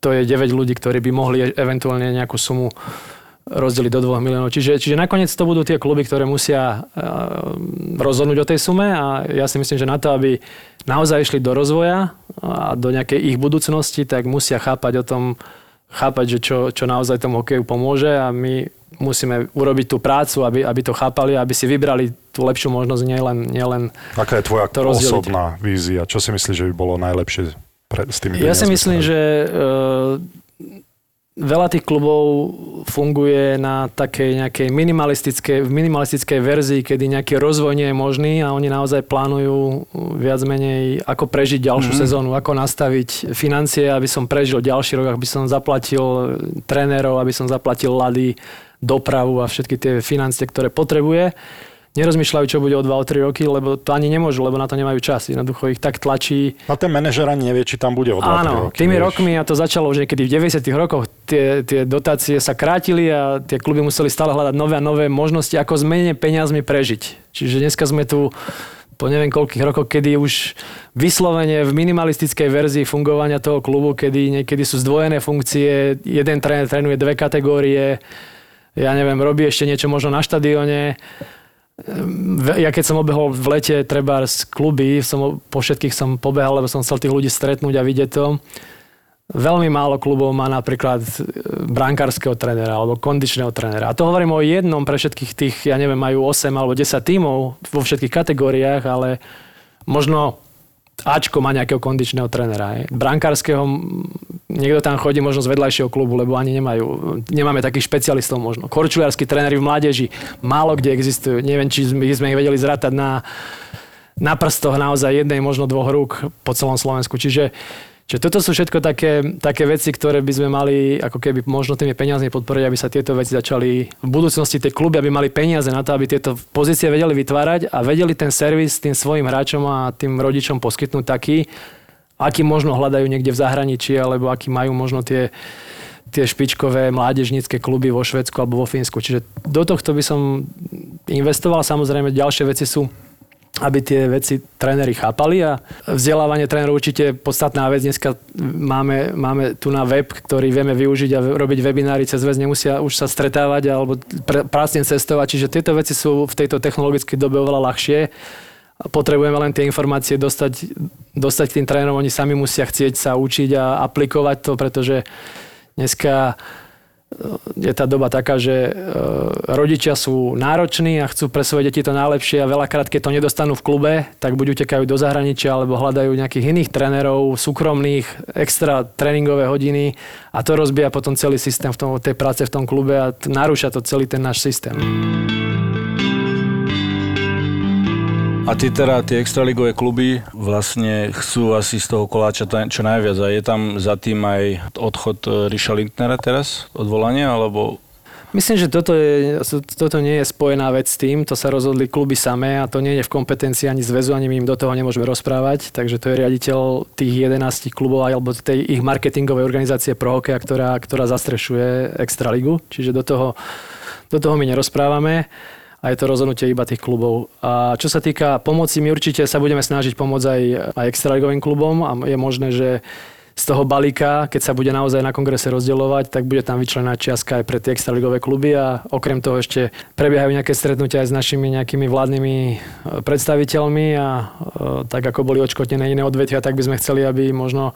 to je deväť ľudí, ktorí by mohli eventuálne nejakú sumu rozdeliť do dvoch miliónov. Čiže, čiže nakoniec to budú tie kluby, ktoré musia rozhodnúť o tej sume a ja si myslím, že na to, aby naozaj išli do rozvoja a do nejakej ich budúcnosti, tak musia chápať o tom, chápať, že čo, čo naozaj tomu hokeju pomôže a my musíme urobiť tú prácu, aby, aby to chápali, aby si vybrali tú lepšiu možnosť, nielen, nielen aká je tvoja osobná vízia? Čo si myslíš, že by bolo najlepšie pre, s tými peniazmi? Ja si myslím, že... E, Veľa tých klubov funguje na takej nejakej minimalistickej, v minimalistickej verzii, kedy nejaký rozvoj nie je možný a oni naozaj plánujú viac menej, ako prežiť ďalšiu mm-hmm. sezónu, ako nastaviť financie, aby som prežil ďalší rok, aby som zaplatil trénerov, aby som zaplatil lady, dopravu a všetky tie financie, ktoré potrebuje. Nerozmýšľajú, čo bude o dva tri roky, lebo to ani nemôžu, lebo na to nemajú čas. Jednoducho ich tak tlačí. A ten manažer ani nevie, či tam bude o dva tri áno, roky. Áno, tými vieš. Rokmi, a to začalo už niekedy v deväťdesiatych rokoch, tie, tie dotácie sa krátili a tie kluby museli stále hľadať nové a nové možnosti, ako s menej peniazmi prežiť. Čiže dneska sme tu po neviem koľkých rokoch, kedy už vyslovene v minimalistickej verzii fungovania toho klubu, kedy niekedy sú zdvojené funkcie, jeden tréner trénuje dve kategórie, ja neviem, robí ešte niečo možno na štadióne. Ja keď som obehol v lete treba z kluby, som, po všetkých som pobehal, lebo som chcel tých ľudí stretnúť a vidieť to. Veľmi málo klubov má napríklad brankárskeho trénera alebo kondičného trénera. A to hovorím o jednom pre všetkých tých, ja neviem, majú osem alebo desať tímov vo všetkých kategóriách, ale možno Ačko má nejakého kondičného trénera. Brankárskeho niekto tam chodí možno z vedľajšieho klubu, lebo ani nemajú, nemáme takých špecialistov možno. Korčuliarskí tréneri v mládeži málo kde existujú. Neviem, či sme ich vedeli zrátať na, na prstoch naozaj jednej, možno dvoch rúk po celom Slovensku. Čiže Čiže toto sú všetko také, také veci, ktoré by sme mali ako keby možno tými peniazmi podporiť, aby sa tieto veci začali v budúcnosti tie kluby, aby mali peniaze na to, aby tieto pozície vedeli vytvárať a vedeli ten servis tým svojim hráčom a tým rodičom poskytnúť taký, aký možno hľadajú niekde v zahraničí, alebo aký majú možno tie, tie špičkové mládežnícke kluby vo Švédsku alebo vo Fínsku. Čiže do tohto by som investoval. Samozrejme, ďalšie veci sú, aby tie veci tréneri chápali a vzdelávanie trénerov určite podstatná vec. Dneska máme, máme tu na web, ktorý vieme využiť a robiť webinári cez web, nemusia už sa stretávať alebo prázdne cestovať, čiže tieto veci sú v tejto technologickej dobe oveľa ľahšie. Potrebujeme len tie informácie dostať, dostať k tým trénerom, oni sami musia chcieť sa učiť a aplikovať to, pretože dneska je tá doba taká, že rodičia sú nároční a chcú pre svoje deti to najlepšie a veľakrát, keď to nedostanú v klube, tak buď utekajú do zahraničia alebo hľadajú nejakých iných trénerov, súkromných, extra tréningové hodiny a to rozbíja potom celý systém v tom, tej práce v tom klube a narúša to celý ten náš systém. A tie teda, tie extraligové kluby vlastne chcú asi z toho koláča čo najviac. A je tam za tým aj odchod Richa Lintnera teraz? Odvolanie? Alebo... Myslím, že toto, je, toto nie je spojená vec s tým. To sa rozhodli kluby samé a to nie je v kompetencii ani zväzu, ani my im do toho nemôžeme rozprávať. Takže to je riaditeľ tých jedenástich klubov alebo tej ich marketingovej organizácie Pro Hokeja, ktorá, ktorá zastrešuje extraligu. Čiže do toho, do toho my nerozprávame. A je to rozhodnutie iba tých klubov. A čo sa týka pomoci, my určite sa budeme snažiť pomôcť aj, aj extraligovým klubom a je možné, že z toho balíka, keď sa bude naozaj na kongrese rozdielovať, tak bude tam vyčlená čiastka aj pre tie extraligové kluby a okrem toho ešte prebiehajú nejaké stretnutia aj s našimi nejakými vládnymi predstaviteľmi a e, tak ako boli odškodnené iné odvetvia, tak by sme chceli, aby možno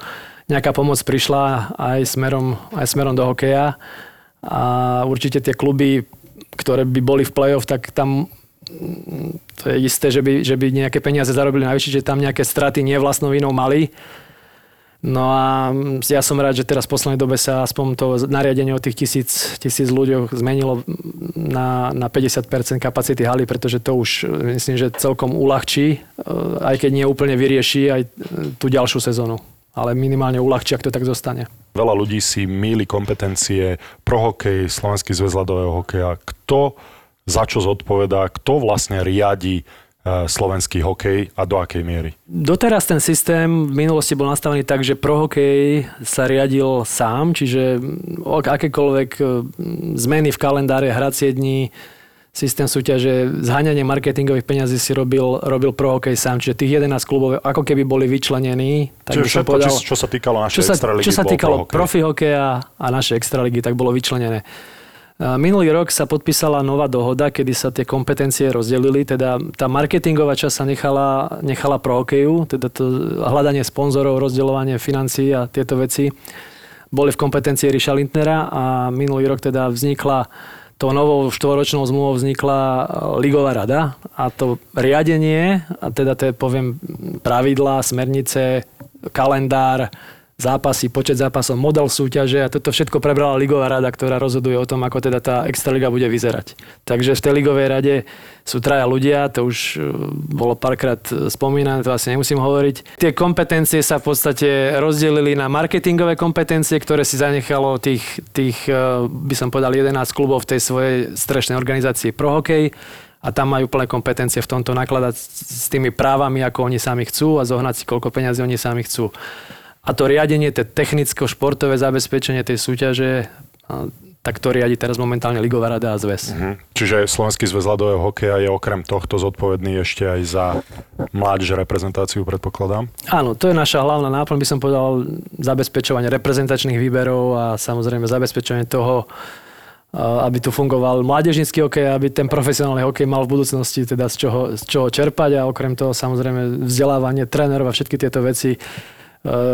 nejaká pomoc prišla aj smerom, aj smerom do hokeja a určite tie kluby, ktoré by boli v play-off, tak tam to je isté, že by, že by nejaké peniaze zarobili najvyššie, že tam nejaké straty nie vlastnou vinou mali. No a ja som rád, že teraz v poslednej dobe sa aspoň to nariadenie o tých tisíc, tisíc ľuďoch zmenilo na, na päťdesiat percent kapacity haly, pretože to už myslím, že celkom uľahčí, aj keď nie úplne vyrieši aj tú ďalšiu sezónu. Ale minimálne uľahčí, ak to tak zostane. Veľa ľudí si míli kompetencie pro hokej, Slovenský zväz ľadového hokeja. Kto za čo zodpovedá, kto vlastne riadi slovenský hokej a do akej miery? Doteraz ten systém v minulosti bol nastavený tak, že pro hokej sa riadil sám, čiže akékoľvek zmeny v kalendáre, hracie dní, systém súťaže, zháňanie marketingových peňazí si robil, robil pro hokej sám. Čiže tých jedenásť klubov ako keby boli vyčlenení. Tak čiže všetko, povedal, čo sa týkalo našej extraligy, čo sa týkalo profi hokeja a našej extraligy, tak bolo vyčlenené. Minulý rok sa podpísala nová dohoda, kedy sa tie kompetencie rozdelili. Teda tá marketingová časť sa nechala, nechala pro hokeju. Teda to hľadanie sponzorov, rozdeľovanie financií a tieto veci boli v kompetencii Richa Lintnera a minulý rok teda vznikla tou novou štvoročnou zmluvou vznikla ligová rada a to riadenie, a teda to je, poviem, pravidlá, smernice, kalendár, zápasy, počet zápasov, model súťaže a toto všetko prebrala ligová rada, ktorá rozhoduje o tom, ako teda tá extraliga bude vyzerať. Takže v tej ligovej rade sú traja ľudia, to už bolo párkrát spomínané, to asi nemusím hovoriť. Tie kompetencie sa v podstate rozdelili na marketingové kompetencie, ktoré si zanechalo tých, tých by som povedal, jedenásť klubov v tej svojej strešnej organizácii pro hokej. A tam majú plné kompetencie v tomto nakladať s tými právami, ako oni sami chcú a zohnať si, koľko peňazí oni sami chcú. A to riadenie, to technicko-športové zabezpečenie tej súťaže, tak to riadi teraz momentálne ligová rada a zväz. Mhm. Čiže Slovenský zväz ľadového hokeja je okrem tohto zodpovedný ešte aj za mládež reprezentáciu, predpokladám? Áno, to je naša hlavná náplň, by som povedal, zabezpečovanie reprezentačných výberov a samozrejme zabezpečovanie toho, aby tu fungoval mládežnícky hokej, aby ten profesionálny hokej mal v budúcnosti teda z čoho, z čoho čerpať a okrem toho samozrejme vzdelávanie trénerov a všetky tieto veci, e,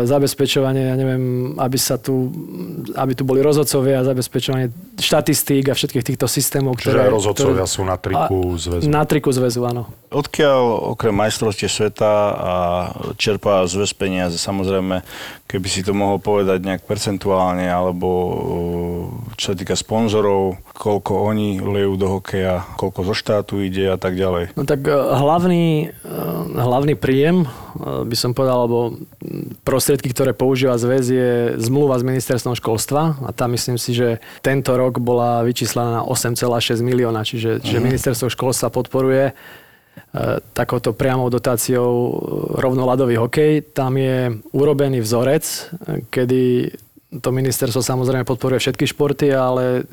zabezpečovanie, ja neviem, aby sa tu, aby tu boli rozhodcovia a zabezpečovanie štatistík a všetkých týchto systémov. Čiže ktoré, aj rozhodcovia ktoré, sú na triku zväzu. Na triku zväzu, áno. Odkiaľ okrem majstrovstiev sveta a čerpá zväz peniaze, samozrejme, keby si to mohol povedať nejak percentuálne, alebo čo sa týka sponzorov, koľko oni lejú do hokeja, koľko zo štátu ide a tak ďalej. No tak hlavný, hlavný príjem, by som povedal, alebo prostriedky, ktoré používa zväz, je zmluva s ministerstvom školstva a tam myslím si, že tento rok bola vyčíslená na osem celá šesť milióna, čiže mhm. že ministerstvo školstva podporuje takouto priamou dotáciou rovno ľadový hokej. Tam je urobený vzorec, kedy to ministerstvo samozrejme podporuje všetky športy, ale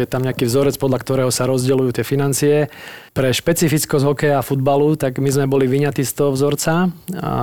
je tam nejaký vzorec, podľa ktorého sa rozdeľujú tie financie. Pre špecifickosť hokeja a futbalu, tak my sme boli vyňatí z toho vzorca a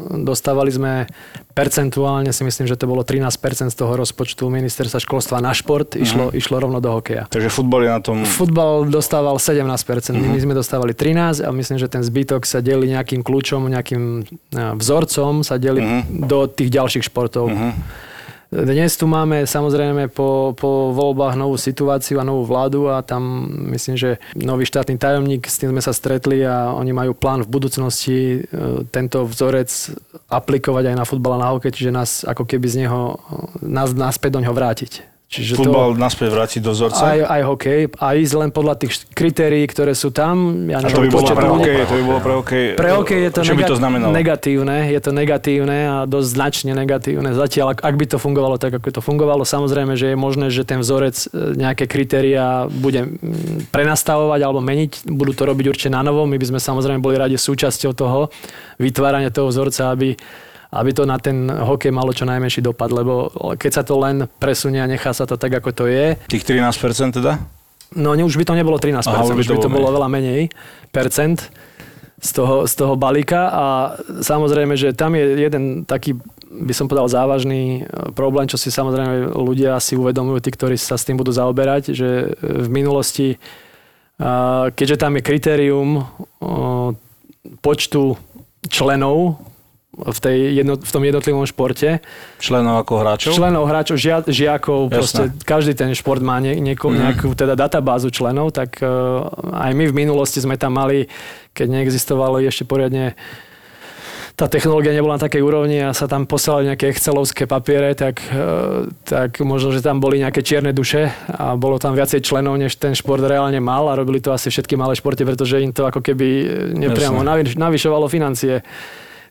dostávali sme percentuálne, si myslím, že to bolo trinásť percent z toho rozpočtu ministerstva školstva na šport, uh-huh. išlo, išlo rovno do hokeja. Takže futbal je na tom... Futbal dostával sedemnásť percent, uh-huh. my sme dostávali trinásť a myslím, že ten zbytok sa delí nejakým kľúčom, nejakým vzorcom sa delí uh-huh. do tých ďalších športov. Uh-huh. Dnes tu máme samozrejme po, po voľbách novú situáciu a novú vládu a tam myslím, že nový štátny tajomník, s tým sme sa stretli a oni majú plán v budúcnosti tento vzorec aplikovať aj na futbal a na hokej, čiže nás ako keby z neho, nás naspäť do neho vrátiť. Čiže futbal naspäť vrátiť do vzorca? Aj, aj hokej, aj len podľa tých kritérií, ktoré sú tam. Ja neviem, a to by bolo pre hokej? To by bolo pre hokej? Pre hokej je to, nega- to negatívne, je to negatívne a dosť značne negatívne. Zatiaľ, ak, ak by to fungovalo tak, ako to fungovalo, samozrejme, že je možné, že ten vzorec nejaké kritériá bude prenastavovať alebo meniť. Budú to robiť určite na novo. My by sme samozrejme boli radi súčasťou toho vytvárania toho vzorca, aby aby to na ten hokej malo čo najmenší dopad, lebo keď sa to len presunie a nechá sa to tak, ako to je. Tých trinásť percent teda? No už by to nebolo trinásť percent, Aha, už by to, by to bolo menej. Veľa menej percent z toho, z toho balíka a samozrejme, že tam je jeden taký, by som povedal, závažný problém, čo si samozrejme ľudia si uvedomujú, tí, ktorí sa s tým budú zaoberať, že v minulosti, keďže tam je kritérium počtu členov, v, tej jedno, v tom jednotlivom športe. Členov ako hráčov? Členov hráčov, žia, žiakov, Jasne. Proste každý ten šport má ne, neko, nejakú teda databázu členov, tak uh, aj my v minulosti sme tam mali, keď neexistovalo ešte poriadne tá technológia nebola na takej úrovni a sa tam poslali nejaké excelovské papiere, tak, tak možno, že tam boli nejaké čierne duše a bolo tam viacej členov, než ten šport reálne mal a robili to asi všetky malé športy, pretože im to ako keby nepriamo Jasne. Navyšovalo financie.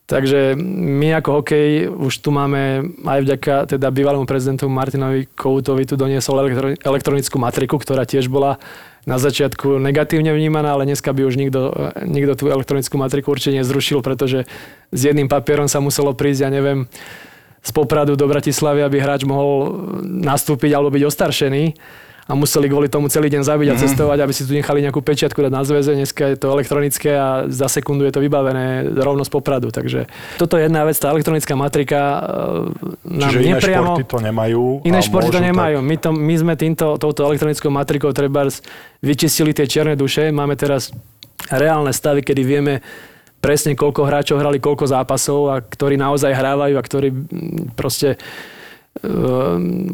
Takže my ako hokej už tu máme aj vďaka teda bývalému prezidentu Martinovi Koutovi tu doniesol elektronickú matriku, ktorá tiež bola na začiatku negatívne vnímaná, ale dneska by už nikto, nikto tú elektronickú matriku určite nezrušil, pretože s jedným papierom sa muselo prísť, ja neviem, z Popradu do Bratislavy, aby hráč mohol nastúpiť alebo byť ostaršený. A museli kvôli tomu celý deň zabiť a cestovať, aby si tu nechali nejakú pečiatku dať na zväze. Dneska je to elektronické a za sekundu je to vybavené rovno z Popradu. Takže toto je jedna vec, tá elektronická matrika nám Čiže iné nepriamo... športy to nemajú. Iné športy to nemajú. Tak... My, to, my sme týmto, touto elektronickou matrikou trebárs vyčistili tie čierne duše. Máme teraz reálne stavy, kedy vieme presne, koľko hráčov hrali, koľko zápasov a ktorí naozaj hrávajú a ktorí proste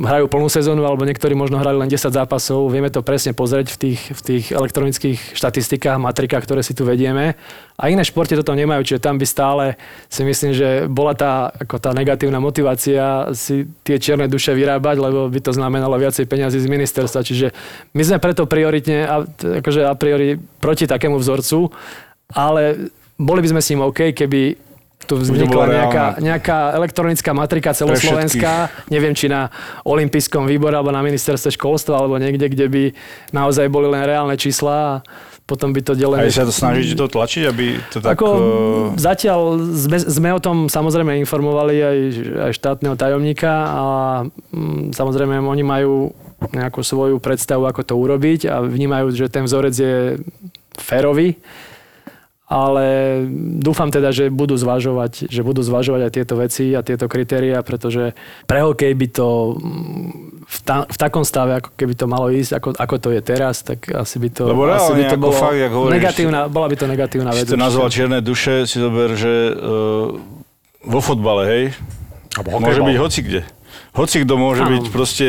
hrajú plnú sezónu, alebo niektorí možno hrali len desať zápasov. Vieme to presne pozrieť v tých, v tých elektronických štatistikách, matrikách, ktoré si tu vedieme. A iné športy toto nemajú, čiže tam by stále si myslím, že bola tá, ako tá negatívna motivácia si tie čierne duše vyrábať, lebo by to znamenalo viacej peňazí z ministerstva. Čiže my sme preto prioritne, akože a priori proti takému vzorcu, ale boli by sme s ním OK, keby tu vznikla nejaká, nejaká elektronická matrika celoslovenská, neviem, či na olympijskom výbore alebo na ministerstve školstva, alebo niekde, kde by naozaj boli len reálne čísla a potom by to delenie... Aj sa to snažíte to tlačiť, aby to tak... Ako, zatiaľ sme, sme o tom samozrejme informovali aj, aj štátneho tajomníka a mm, samozrejme oni majú nejakú svoju predstavu, ako to urobiť a vnímajú, že ten vzorec je férový. Ale dúfam teda, že budú zvažovať, že budú zvažovať aj tieto veci a tieto kritériá, pretože pre hokej by to v, ta, v takom stave, ako keby to malo ísť, ako, ako to je teraz, tak asi by to, lebo asi by to bolo fakt, jak hovoríš, negatívna, bola by to negatívna vec. Si to nazval čierne duše, si zober, že uh, vo futbale, hej, môže byť hocikde. Hocikdo môže ano. Byť, proste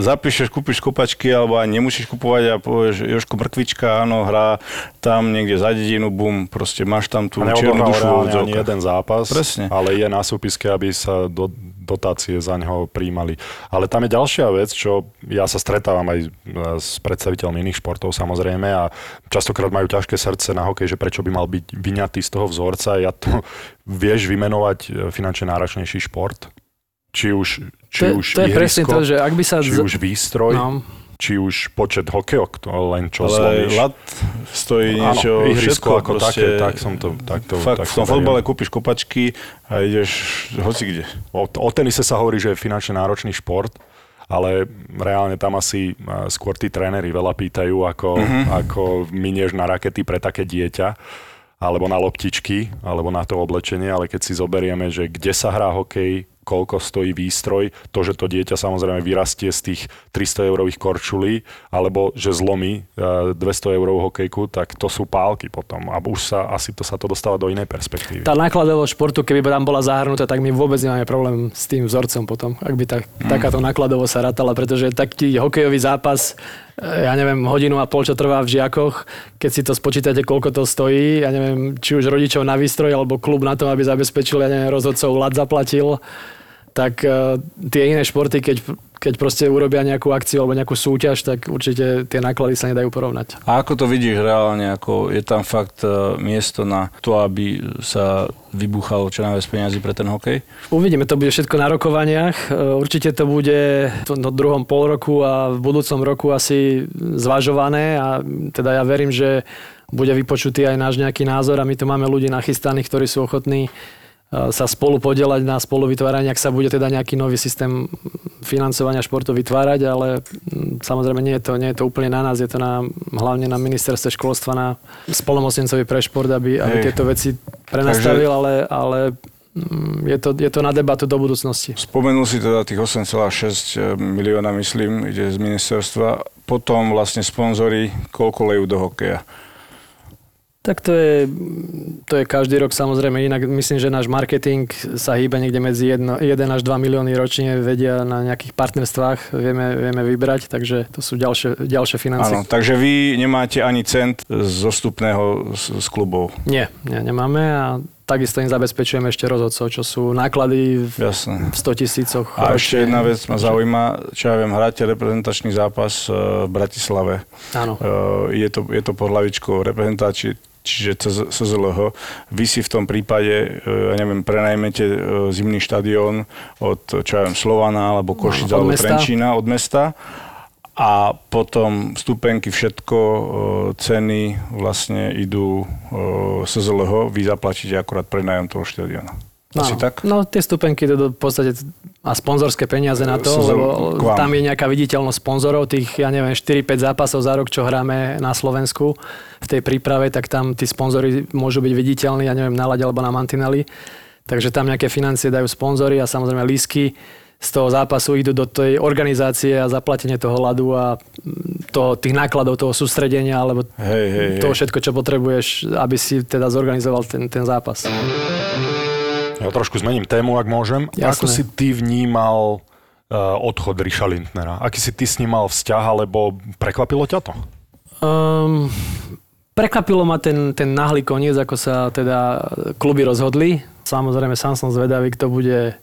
zapíšeš, kúpiš kopačky, alebo aj nemusíš kupovať a povieš, Jožko Mrkvička, áno, hrá tam niekde za dedinu, bum, proste máš tam tú čiernu dušu. A neodohral ani jeden zápas, presne. Ale je na súpiske, aby sa do, dotácie za neho prijímali. Ale tam je ďalšia vec, čo ja sa stretávam aj s predstaviteľmi iných športov, samozrejme, a častokrát majú ťažké srdce na hokej, že prečo by mal byť vyňatý z toho vzorca. Ja to vieš vymenovať finančne náročnejší šport? Či už, či to, už to je ihrisko, to, že ak by sa či z... už výstroj, no. Či už počet hokejok, to len čo zlomíš. Ale lat stojí niečo, áno, ihrisko všetko, ako proste, také, tak som to... Tak to fakt, tak v tom fotbale kúpiš kopačky a ideš hocikde. O, o tenise sa hovorí, že je finančne náročný šport, ale reálne tam asi skôr tí tréneri veľa pýtajú, ako, mm-hmm. ako minieš na rakety pre také dieťa, alebo na loptičky, alebo na to oblečenie, ale keď si zoberieme, že kde sa hrá hokej, koľko stojí výstroj, to, že to dieťa samozrejme vyrastie z tých tristo eurových korčulí, alebo že zlomí dvesto eurovú hokejku, tak to sú pálky potom. A už sa, asi to sa to dostáva do inej perspektívy. Tá nákladovosť športu, keby tam bola zahrnutá, tak my vôbec nemáme problém s tým vzorcom potom, ak by tak, mm. takáto nákladovosť sa ratala, pretože taký hokejový zápas, ja neviem, hodinu a pol, čo trvá v Žiakoch, keď si to spočítate, koľko to stojí, ja neviem, či už rodičov na výstroj, alebo klub na to, aby zabezpečil, ja neviem, rozhodcov lat zaplatil, tak uh, tie iné športy, keď, keď proste urobia nejakú akciu alebo nejakú súťaž, tak určite tie náklady sa nedajú porovnať. A ako to vidíš reálne? Ako je tam fakt uh, miesto na to, aby sa vybuchalo čo najviac peniazy pre ten hokej? Uvidíme, to bude všetko na rokovaniach. Uh, určite to bude v druhom polroku a v budúcom roku asi zvažované a teda ja verím, že bude vypočutý aj náš nejaký názor a my tu máme ľudí nachystaných, ktorí sú ochotní sa spolu podieľať na spoluvytváranie, ak sa bude teda nejaký nový systém financovania športu vytvárať, ale samozrejme nie je to, nie je to úplne na nás, je to na, hlavne na ministerstve školstva, na spolomocnencovi pre šport, aby, aby tieto veci prenastavil, ale, ale je, to, je to na debatu do budúcnosti. Spomenul si teda tých osem celá šesť milióna, myslím, ide z ministerstva, potom vlastne sponzori, koľko lejú do hokeja. Tak to je, to je každý rok samozrejme inak. Myslím, že náš marketing sa hýba niekde medzi jeden až dva milióny ročne, vedia na nejakých partnerstvách, vieme, vieme vybrať, takže to sú ďalšie, ďalšie financie. Áno, takže vy nemáte ani cent zostupného z, z klubov? Nie, nie, nemáme a takisto im zabezpečujeme ešte rozhodcov, čo sú náklady v, v stotisícoch ročne. A ešte jedna vec ma zaujíma, čo ja viem, hráte reprezentačný zápas v Bratislave. Áno. Je to, je to pod hlavičkou reprezentáči, čiže es zet el há. Vy si v tom prípade, ja neviem, prenajmete zimný štadión od, čo ja viem, Slovana, alebo Košic, no, alebo Trenčína, od mesta. A potom vstupenky, všetko, ceny vlastne idú es zet el há. Vy zaplatíte akurát prenajom toho štadióna. No, asi tak? No, tie stupenky do, do, v podstate a sponzorské peniaze na to, lebo tam je nejaká viditeľnosť sponzorov, tých, ja neviem, štyri päť zápasov za rok, čo hráme na Slovensku v tej príprave, tak tam tí sponzori môžu byť viditeľní, ja neviem, na lade alebo na mantineli. Takže tam nejaké financie dajú sponzori a samozrejme lístky z toho zápasu idú do tej organizácie a zaplatenie toho ľadu a toho, tých nákladov, toho sústredenia alebo hej, hej, toho všetko, čo potrebuješ, aby si teda zorganizoval ten, ten zápas. Ja trošku zmením tému, ak môžem. Jasné. Ako si ty vnímal odchod Richarda Lintnera. Aký si ty s ním mal vzťah, alebo prekvapilo ťa to? Um, prekvapilo ma ten, ten náhly koniec, ako sa teda kluby rozhodli. Samozrejme, sám som zvedavý, kto bude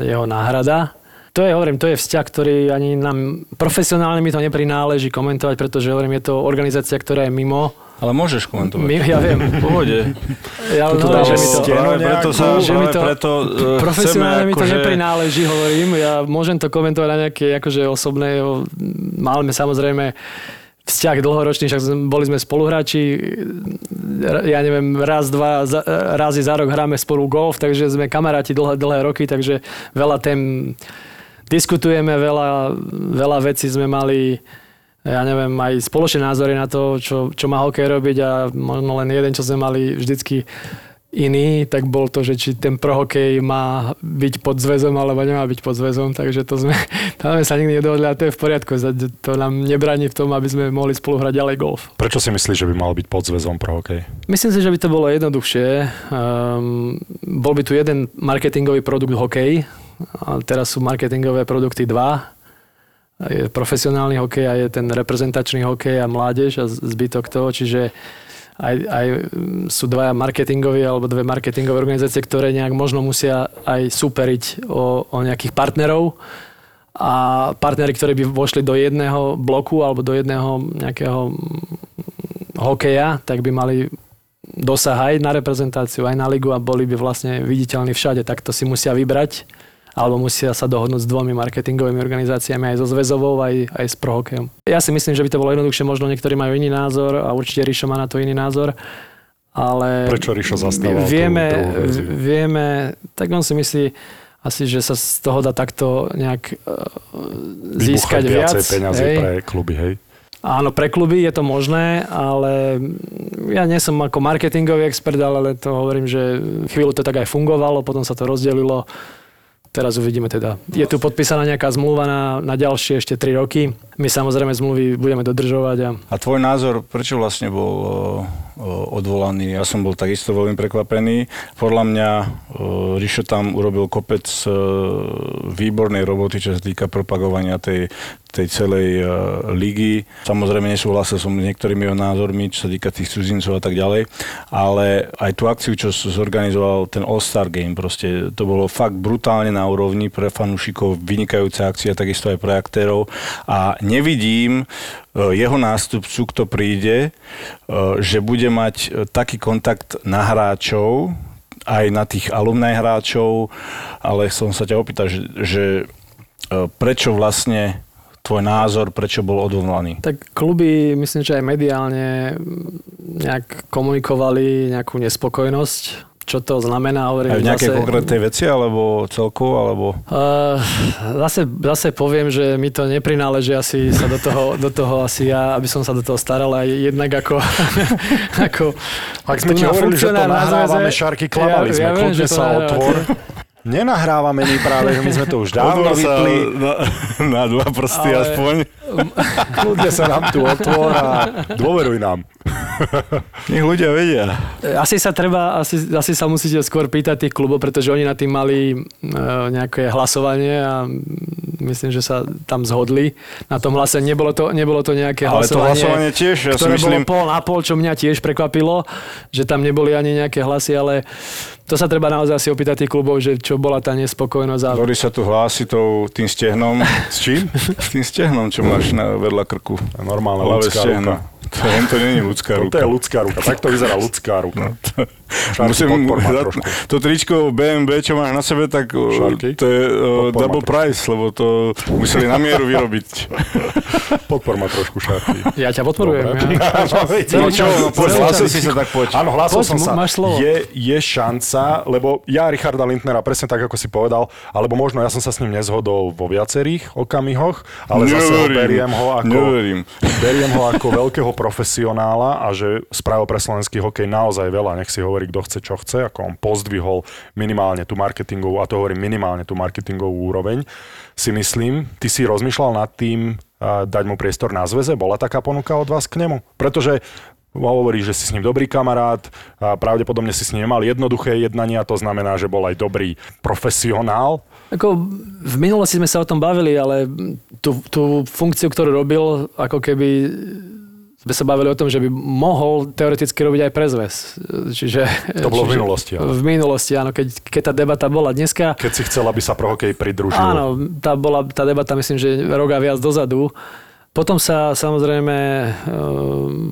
jeho náhrada. To je, hovorím, to je vzťah, ktorý ani nám profesionálne mi to neprináleží komentovať, pretože, hovorím, je to organizácia, ktorá je mimo. Ale môžeš komentovať. My, ja viem. V pohode. Ja to dáme steno nejakú. Profesionálne mi to neprináleží, hovorím. Ja môžem to komentovať na nejaké akože osobné. Máme samozrejme vzťah dlhoročný, však boli sme spoluhráči. Ja neviem, raz, dva za, razy za rok hráme spolu golf, takže sme kamaráti dlhé, dlhé roky, takže veľa tém diskutujeme, veľa, veľa vecí sme mali. Ja neviem, aj spoločné názory na to, čo, čo má hokej robiť a možno len jeden, čo sme mali vždycky iný, tak bol to, že či ten prohokej má byť pod zväzom alebo nemá byť pod zväzom, takže to sme, tam sme sa nikdy nedohodli a to je v poriadku. To nám nebráni v tom, aby sme mohli spolu hrať ďalej golf. Prečo si myslíš, že by mal byť pod zväzom prohokej? Myslím si, že by to bolo jednoduchšie. Um, bol by tu jeden marketingový produkt hokej a teraz sú marketingové produkty dva. Je profesionálny hokej a je ten reprezentačný hokej a mládež a zbytok toho, čiže aj, aj sú dvaja marketingoví alebo dve marketingové organizácie, ktoré nejak možno musia aj súperiť o, o nejakých partnerov a partneri, ktorí by vošli do jedného bloku alebo do jedného nejakého hokeja, tak by mali dosah aj na reprezentáciu, aj na ligu a boli by vlastne viditeľní všade, tak to si musia vybrať alebo musia sa dohodnúť s dvomi marketingovými organizáciami, aj so zväzovou, aj, aj s prohokejom. Ja si myslím, že by to bolo jednoduchšie, možno niektorí majú iný názor a určite Rišo má na to iný názor, ale... Prečo Rišo zastával? Vieme, tú, tú vieme, tak on si myslí asi, že sa z toho dá takto nejak uh, získať viac. Vybuchať viacej peňazí pre kluby, hej? Áno, pre kluby je to možné, ale ja nie som ako marketingový expert, ale to hovorím, že chvíľu to tak aj fungovalo, potom sa to rozdelilo. Teraz uvidíme teda. Je tu podpísaná nejaká zmluva na, na ďalšie ešte tri roky. My samozrejme zmluvy budeme dodržovať. A, a tvoj názor, prečo vlastne bol o, odvolaný? Ja som bol takisto veľmi prekvapený. Podľa mňa o, Rišo tam urobil kopec o, výbornej roboty, čo sa týka propagovania tej, tej celej o, ligy. Samozrejme nesúhlasil som s niektorými jeho názormi, čo sa týka tých cudzincov a tak ďalej. Ale aj tú akciu, čo zorganizoval ten All-Star Game, proste to bolo fakt brutálne na úrovni pre fanúšikov, vynikajúca akcia, takisto aj pre aktérov a nevidím jeho nástupcu, kto príde, že bude mať taký kontakt na hráčov, aj na tých alumnaj hráčov, ale som sa ťa opýtať, že, že prečo vlastne tvoj názor, prečo bol odvolaný? Tak kluby, myslím, že aj mediálne nejak komunikovali nejakú nespokojnosť. Čo to znamená? Hovorím, aj v nejakej zase, konkrétnej veci, alebo celkovo, alebo... Uh, zase, zase poviem, že mi to neprináleží asi sa do toho, do toho asi ja, aby som sa do toho staral aj jednak ako... ako ak sme ti hovorili, že to nahrávame, šarky klamali ja, sme, ja kľudne sa nahrávate. Otvor. Nenahrávame my práve, že my sme to už dávno vypli. Na, na dva prsty ale... aspoň. Kľudne sa nám tu otvor a dôveruj nám. Nech ľudia vedia. Asi sa treba, asi, asi sa musíte skôr pýtať tých klubov, pretože oni na tým mali e, nejaké hlasovanie a myslím, že sa tam zhodli. Na tom hlase nebolo to, nebolo to nejaké ale hlasovanie, to hlasovanie tiež, ja ktoré myslím... bolo pol na pol, čo mňa tiež prekvapilo, že tam neboli ani nejaké hlasy, ale to sa treba naozaj si opýtať tých klubov, že čo bola tá nespokojnosť. A... Boris sa tu hlási tou, tým stehnom. S čím? S tým stehnom, čo máš na vedľa krku. Normálna ľudská ruka. To, to nie je ľudská ruka. To je ľudská ruka. Tak to vyzerá ľudská ruka. No. Musím, to tričko bé em vé, čo máš na sebe, tak Šarky? To je uh, double price, lebo to museli na mieru vyrobiť. Podpor ma trošku, Šarky. Ja ťa podporujem. Hlásil si sa, tak poď. Áno, hlásil som sa. Je, je šanca, lebo ja Richarda Lintnera, presne tak, ako si povedal, alebo možno ja som sa s ním nezhodol vo viacerých okamihoch, ale neverím, zase ho beriem ho ako, beriem ho ako veľkého profesionála a že spravil pre slovenský hokej naozaj veľa, nech si hovorí, kto chce, čo chce, ako on pozdvihol minimálne tú marketingovú, a to hovorím minimálne tú marketingovú úroveň, si myslím. Ty si rozmýšľal nad tým dať mu priestor na zväze? Bola taká ponuka od vás k nemu? Pretože hovorí, že si s ním dobrý kamarát, a pravdepodobne si s ním nemal jednoduché jednania, to znamená, že bol aj dobrý profesionál. Ako v minulosti sme sa o tom bavili, ale tú, tú funkciu, ktorú robil, ako keby sme sa bavili o tom, že by mohol teoreticky robiť aj prezves. Čiže, to bolo čiže, v minulosti. Ale. V minulosti, áno, keď, keď tá debata bola dneska. Keď si chcel, aby sa pro hokej pridružil. Áno, tá, bola, tá debata, myslím, že rok a viac dozadu. Potom sa samozrejme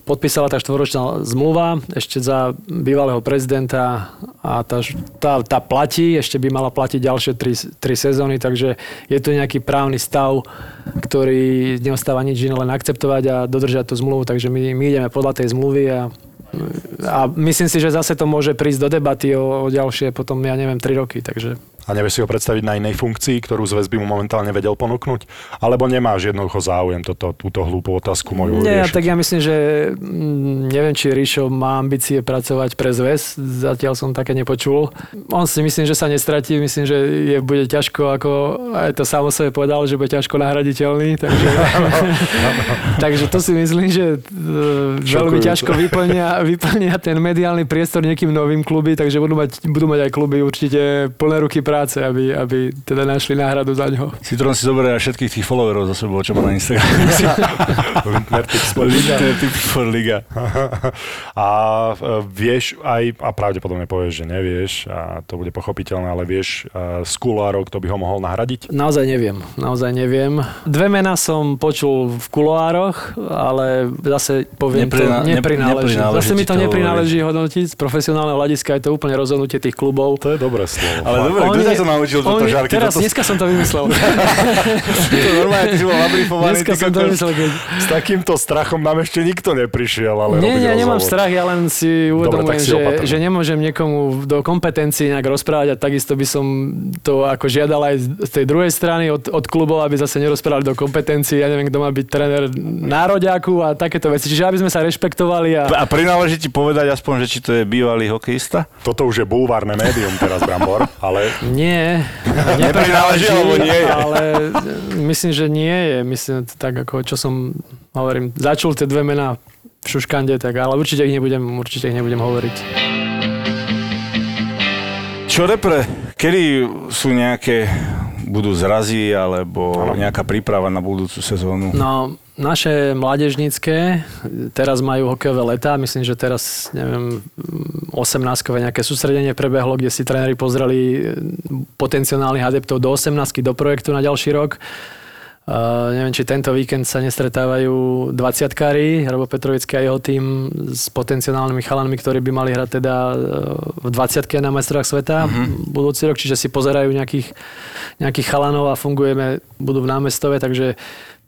podpísala tá štvoročná zmluva ešte za bývalého prezidenta a tá, tá, tá platí, ešte by mala platiť ďalšie tri, tri sezóny, takže je tu nejaký právny stav, ktorý neostáva nič iné, len akceptovať a dodržať tú zmluvu, takže my, my ideme podľa tej zmluvy a, a myslím si, že zase to môže prísť do debaty o, o ďalšie potom, ja neviem, tri roky, takže... A nevieš si ho predstaviť na inej funkcii, ktorú zväz by mu momentálne vedel ponúknuť? Alebo nemáš jednoducho záujem toto, túto hlúpú otázku moju Nie, riešiť? Tak ja myslím, že neviem, či Rišo má ambície pracovať pre zväz. Zatiaľ som také nepočul. On si myslím, že sa nestratí. Myslím, že je, bude ťažko, ako aj to sám o sebe povedal, že bude ťažko nahraditeľný. Takže, no, no, no. takže to si myslím, že Šokujú veľmi ťažko vyplnia, vyplnia ten mediálny priestor niekým novým kluby, takže budú mať, budú mať aj kluby určite plné ruky práce. Práce, aby, aby teda našli náhradu za ňoho. Si to len si zoberie všetkých tých followerov za sebou, čo má na Instagram. Lintner Tips for Liga. Tips for Liga. A vieš aj, a pravdepodobne povieš, že nevieš, a to bude pochopiteľné, ale vieš z kuloárov, kto by ho mohol nahradiť? Naozaj neviem. Naozaj neviem. Dve mená som počul v kuloároch, ale zase poviem, Neprina, to neprináleží. Neprináleží zase mi to neprináleží hodnotiť. Z profesionálneho hľadiska je to úplne rozhodnutie tých klubov. To je dobré slovo. Ale dobre, ja som naučil toto žarky. Teraz, toto... dneska som to vymyslel. To normálne, ty si bol labrifovaný. Dneska som to vymyslel. Keď... S takýmto strachom nám ešte nikto neprišiel. Ale nie, ja nemám strach, ja len si uvedomujem, Dobre, si že, že nemôžem niekomu do kompetencií nejak rozprávať a takisto by som to ako žiadal aj z tej druhej strany od, od klubov, aby zase nerozprávali do kompetencií. Ja neviem, kto má byť tréner nároďáku a takéto veci. Čiže aby sme sa rešpektovali. A, a prináleží ti povedať aspoň, že či to je bývalý hokejista? Toto už je bulvárne médium teraz, Brambor, ale... Nie, neprináleží, ale myslím, že nie je. Myslím, tak ako čo som hovorím, začul tie dve mená v šuškande, tak, ale určite ich nebudem, určite ich nebudem hovoriť. Čo repre? Kedy sú nejaké, budú zrazy, alebo nejaká príprava na budúcu sezónu? No, naše mládežnícke teraz majú hokejové letá. Myslím, že teraz, neviem, osemnáskové nejaké sústredenie prebehlo, kde si tréneri pozreli potenciálnych adeptov do osemnástky do projektu na ďalší rok. Uh, neviem, či tento víkend sa nestretávajú dvadsiatkári, Robo Petrovický a jeho tým s potenciálnymi chalanmi, ktorí by mali hrať teda v dvadsiatke na majstrovstvách sveta mm-hmm. budúci rok, čiže si pozerajú nejakých, nejakých chalanov a fungujeme, budú v Námestove, takže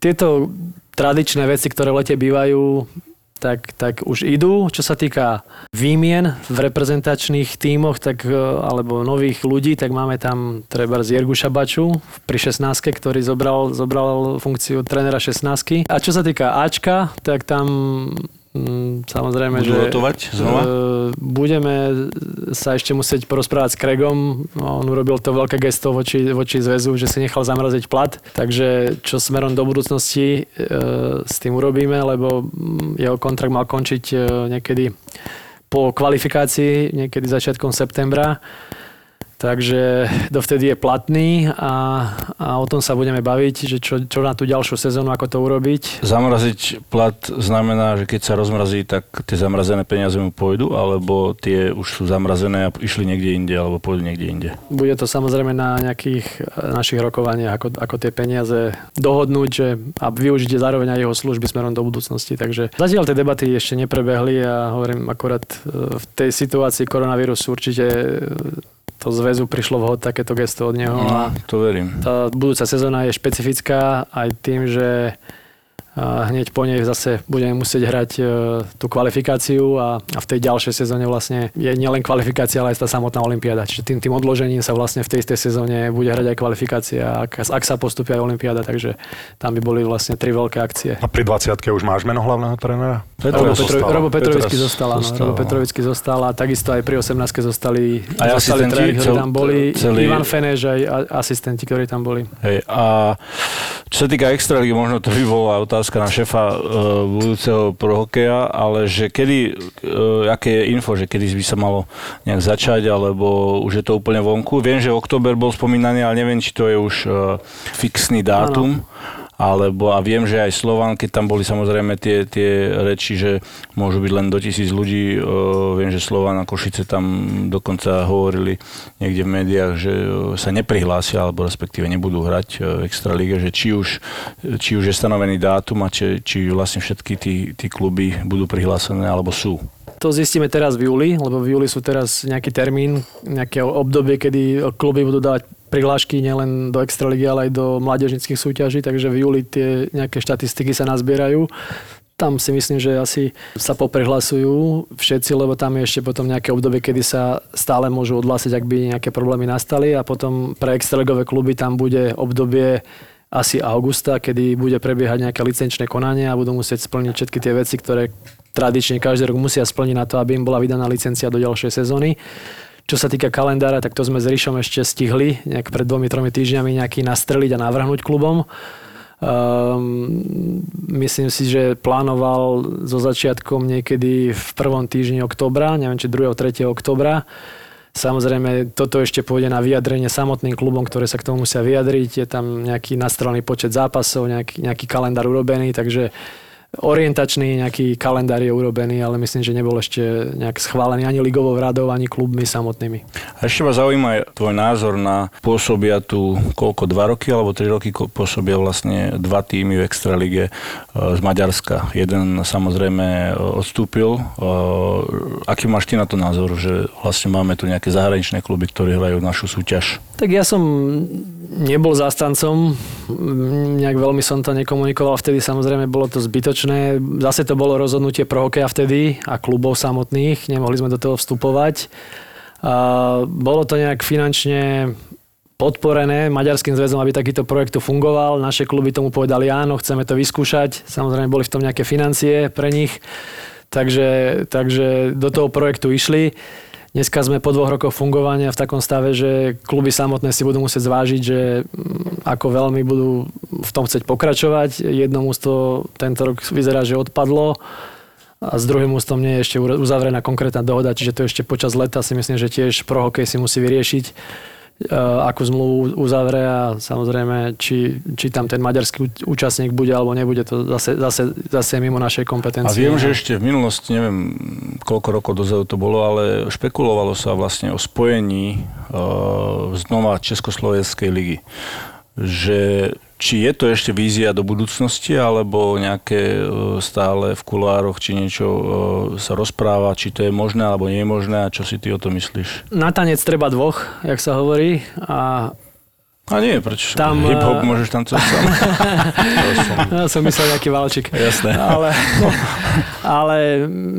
tieto tradičné veci, ktoré v lete bývajú, tak, tak už idú. Čo sa týka výmien v reprezentačných tímoch tak, alebo nových ľudí, tak máme tam treba z Jerguša Baču pri šestnástke, ktorý zobral, zobral funkciu trénera šestnástky. A čo sa týka Ačka, tak tam hm, samozrejme, Budú že rotovať znova? Budeme sa ešte musieť porozprávať s Craigom. On urobil to veľké gesto voči, voči zväzu, že si nechal zamraziť plat. Takže čo smerom do budúcnosti e, s tým urobíme, lebo jeho kontrakt mal končiť e, niekedy po kvalifikácii, niekedy začiatkom septembra. Takže dovtedy je platný a, a o tom sa budeme baviť, že čo, čo na tú ďalšiu sezónu, ako to urobiť. Zamraziť plat znamená, že keď sa rozmrazí, tak tie zamrazené peniaze mu pôjdu, alebo tie už sú zamrazené a išli niekde inde, alebo pôjdu niekde inde? Bude to samozrejme na nejakých našich rokovaniach, ako, ako tie peniaze dohodnúť že, a využiť zároveň aj jeho služby smerom do budúcnosti. Takže zatiaľ tie debaty ešte neprebehli a hovorím akorát v tej situácii koronavírusu určite... To zväzu prišlo vhod takéto gesto od neho. No, to verím. Tá budúca sezóna je špecifická aj tým, že hneď po nej zase budeme musieť hrať tú kvalifikáciu a v tej ďalšej sezóne vlastne je nielen kvalifikácia, ale aj tá samotná olympiáda. Čiže tým, tým odložením sa vlastne v tej istej sezóne bude hrať aj kvalifikácia, ak, ak sa postupí aj olympiáda, takže tam by boli vlastne tri veľké akcie. A pri dvadsiatke už máš meno hlavného trénera? Robo, Petro, Robo Petrovický zostala. zostala. No, Robo Petrovický zostala, takisto aj pri osemnástke zostali, aj zostali tréneri, ktorí tam boli. Celý... Ivan Fenéž aj asistenti, ktorí tam boli. Hej, a čo sa týka extraligy, možno to by bola otázka otázka na šéfa e, budúceho prohokeja, ale že kedy, e, aké je info, že kedy by sa malo nejak začať, alebo už je to úplne vonku. Viem, že október bol spomínaný, ale neviem, či to je už e, fixný dátum. Ano. Alebo a viem, že aj Slovan, keď tam boli samozrejme tie, tie reči, že môžu byť len do tisíc ľudí. Viem, že Slovan a Košice tam dokonca hovorili niekde v médiách, že sa neprihlásia, alebo respektíve nebudú hrať v Extralíge, že či už, či už je stanovený dátum a či, či vlastne všetky tí, tí kluby budú prihlásené, alebo sú. To zistíme teraz v júli, lebo v júli sú teraz nejaký termín, nejaké obdobie, kedy kluby budú dávať prihlášky nielen do Extraligy, ale aj do mládežnických súťaží, takže v júli tie nejaké štatistiky sa nazbierajú. Tam si myslím, že asi sa poprihlasujú všetci, lebo tam je ešte potom nejaké obdobie, kedy sa stále môžu odhlásiť, ak by nejaké problémy nastali, a potom pre extraligové kluby tam bude obdobie asi augusta, kedy bude prebiehať nejaké licenčné konanie a budú musieť splniť všetky tie veci, ktoré tradične každý rok musia splniť na to, aby im bola vydaná licencia do ďalšej sezóny. Čo sa týka kalendára, tak to sme s Rišom ešte stihli nejak pred dvomi, tromi týždňami nejaký nastreliť a navrhnúť klubom. Um, myslím si, že plánoval so začiatkom niekedy v prvom týždni októbra, neviem, či druhého tretieho októbra. Samozrejme, toto ešte pôjde na vyjadrenie samotným klubom, ktoré sa k tomu musia vyjadriť. Je tam nejaký nastrelený počet zápasov, nejaký, nejaký kalendár urobený, takže orientačný nejaký kalendár je urobený, ale myslím, že nebol ešte nejak schválený ani ligovou radou, ani klubmi samotnými. A ešte ma zaujíma tvoj názor na pôsobia tu koľko, dva roky alebo tri roky pôsobia vlastne dva týmy v Extralíge z Maďarska. Jeden samozrejme odstúpil. Aký máš ty na to názor, že vlastne máme tu nejaké zahraničné kluby, ktoré hrajú našu súťaž? Tak ja som nebol zástancom, nejak veľmi som to nekomunikoval, vtedy samozrejme bolo to zbytočné, zase to bolo rozhodnutie pro hokeja vtedy a klubov samotných, nemohli sme do toho vstupovať. A bolo to nejak finančne podporené Maďarským zväzom, aby takýto projekt fungoval, naše kluby tomu povedali áno, chceme to vyskúšať, samozrejme boli v tom nejaké financie pre nich, takže, takže do toho projektu išli. Dneska sme po dvoch rokoch fungovania v takom stave, že kluby samotné si budú musieť zvážiť, že ako veľmi budú v tom chcieť pokračovať. Jedno mústvo tento rok vyzerá, že odpadlo a s druhým mústvom nie je ešte uzavrená konkrétna dohoda, čiže to ešte počas leta si myslím, že tiež pro hokej si musí vyriešiť, akú zmluvu uzavre a samozrejme, či, či tam ten maďarský účastník bude alebo nebude, to zase, zase, zase mimo našej kompetencie. A viem, že ešte v minulosti, neviem, koľko rokov dozadu to bolo, ale špekulovalo sa vlastne o spojení e, znova Československej ligy. Že či je to ešte vízia do budúcnosti, alebo nejaké stále v kuloároch, či niečo sa rozpráva, či to je možné, alebo nie je možné, a čo si ty o to myslíš? Na tanec treba dvoch, jak sa hovorí. A, a nie, prečo? Tam... Hip-hop môžeš tancovať sám. som... Ja som myslel nejaký Valčík. Jasné. Ale, ale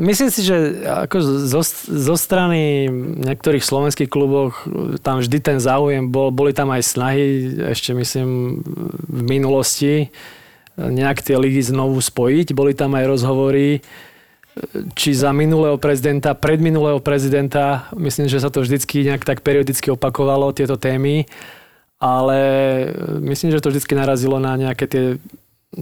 myslím si, že ako zo, zo strany niektorých slovenských kluboch tam vždy ten záujem bol, boli tam aj snahy, ešte myslím... v minulosti nejak tie ligy znovu spojiť. Boli tam aj rozhovory, či za minulého prezidenta, predminulého prezidenta. Myslím, že sa to vždycky nejak tak periodicky opakovalo, tieto témy. Ale myslím, že to vždycky narazilo na nejaké tie,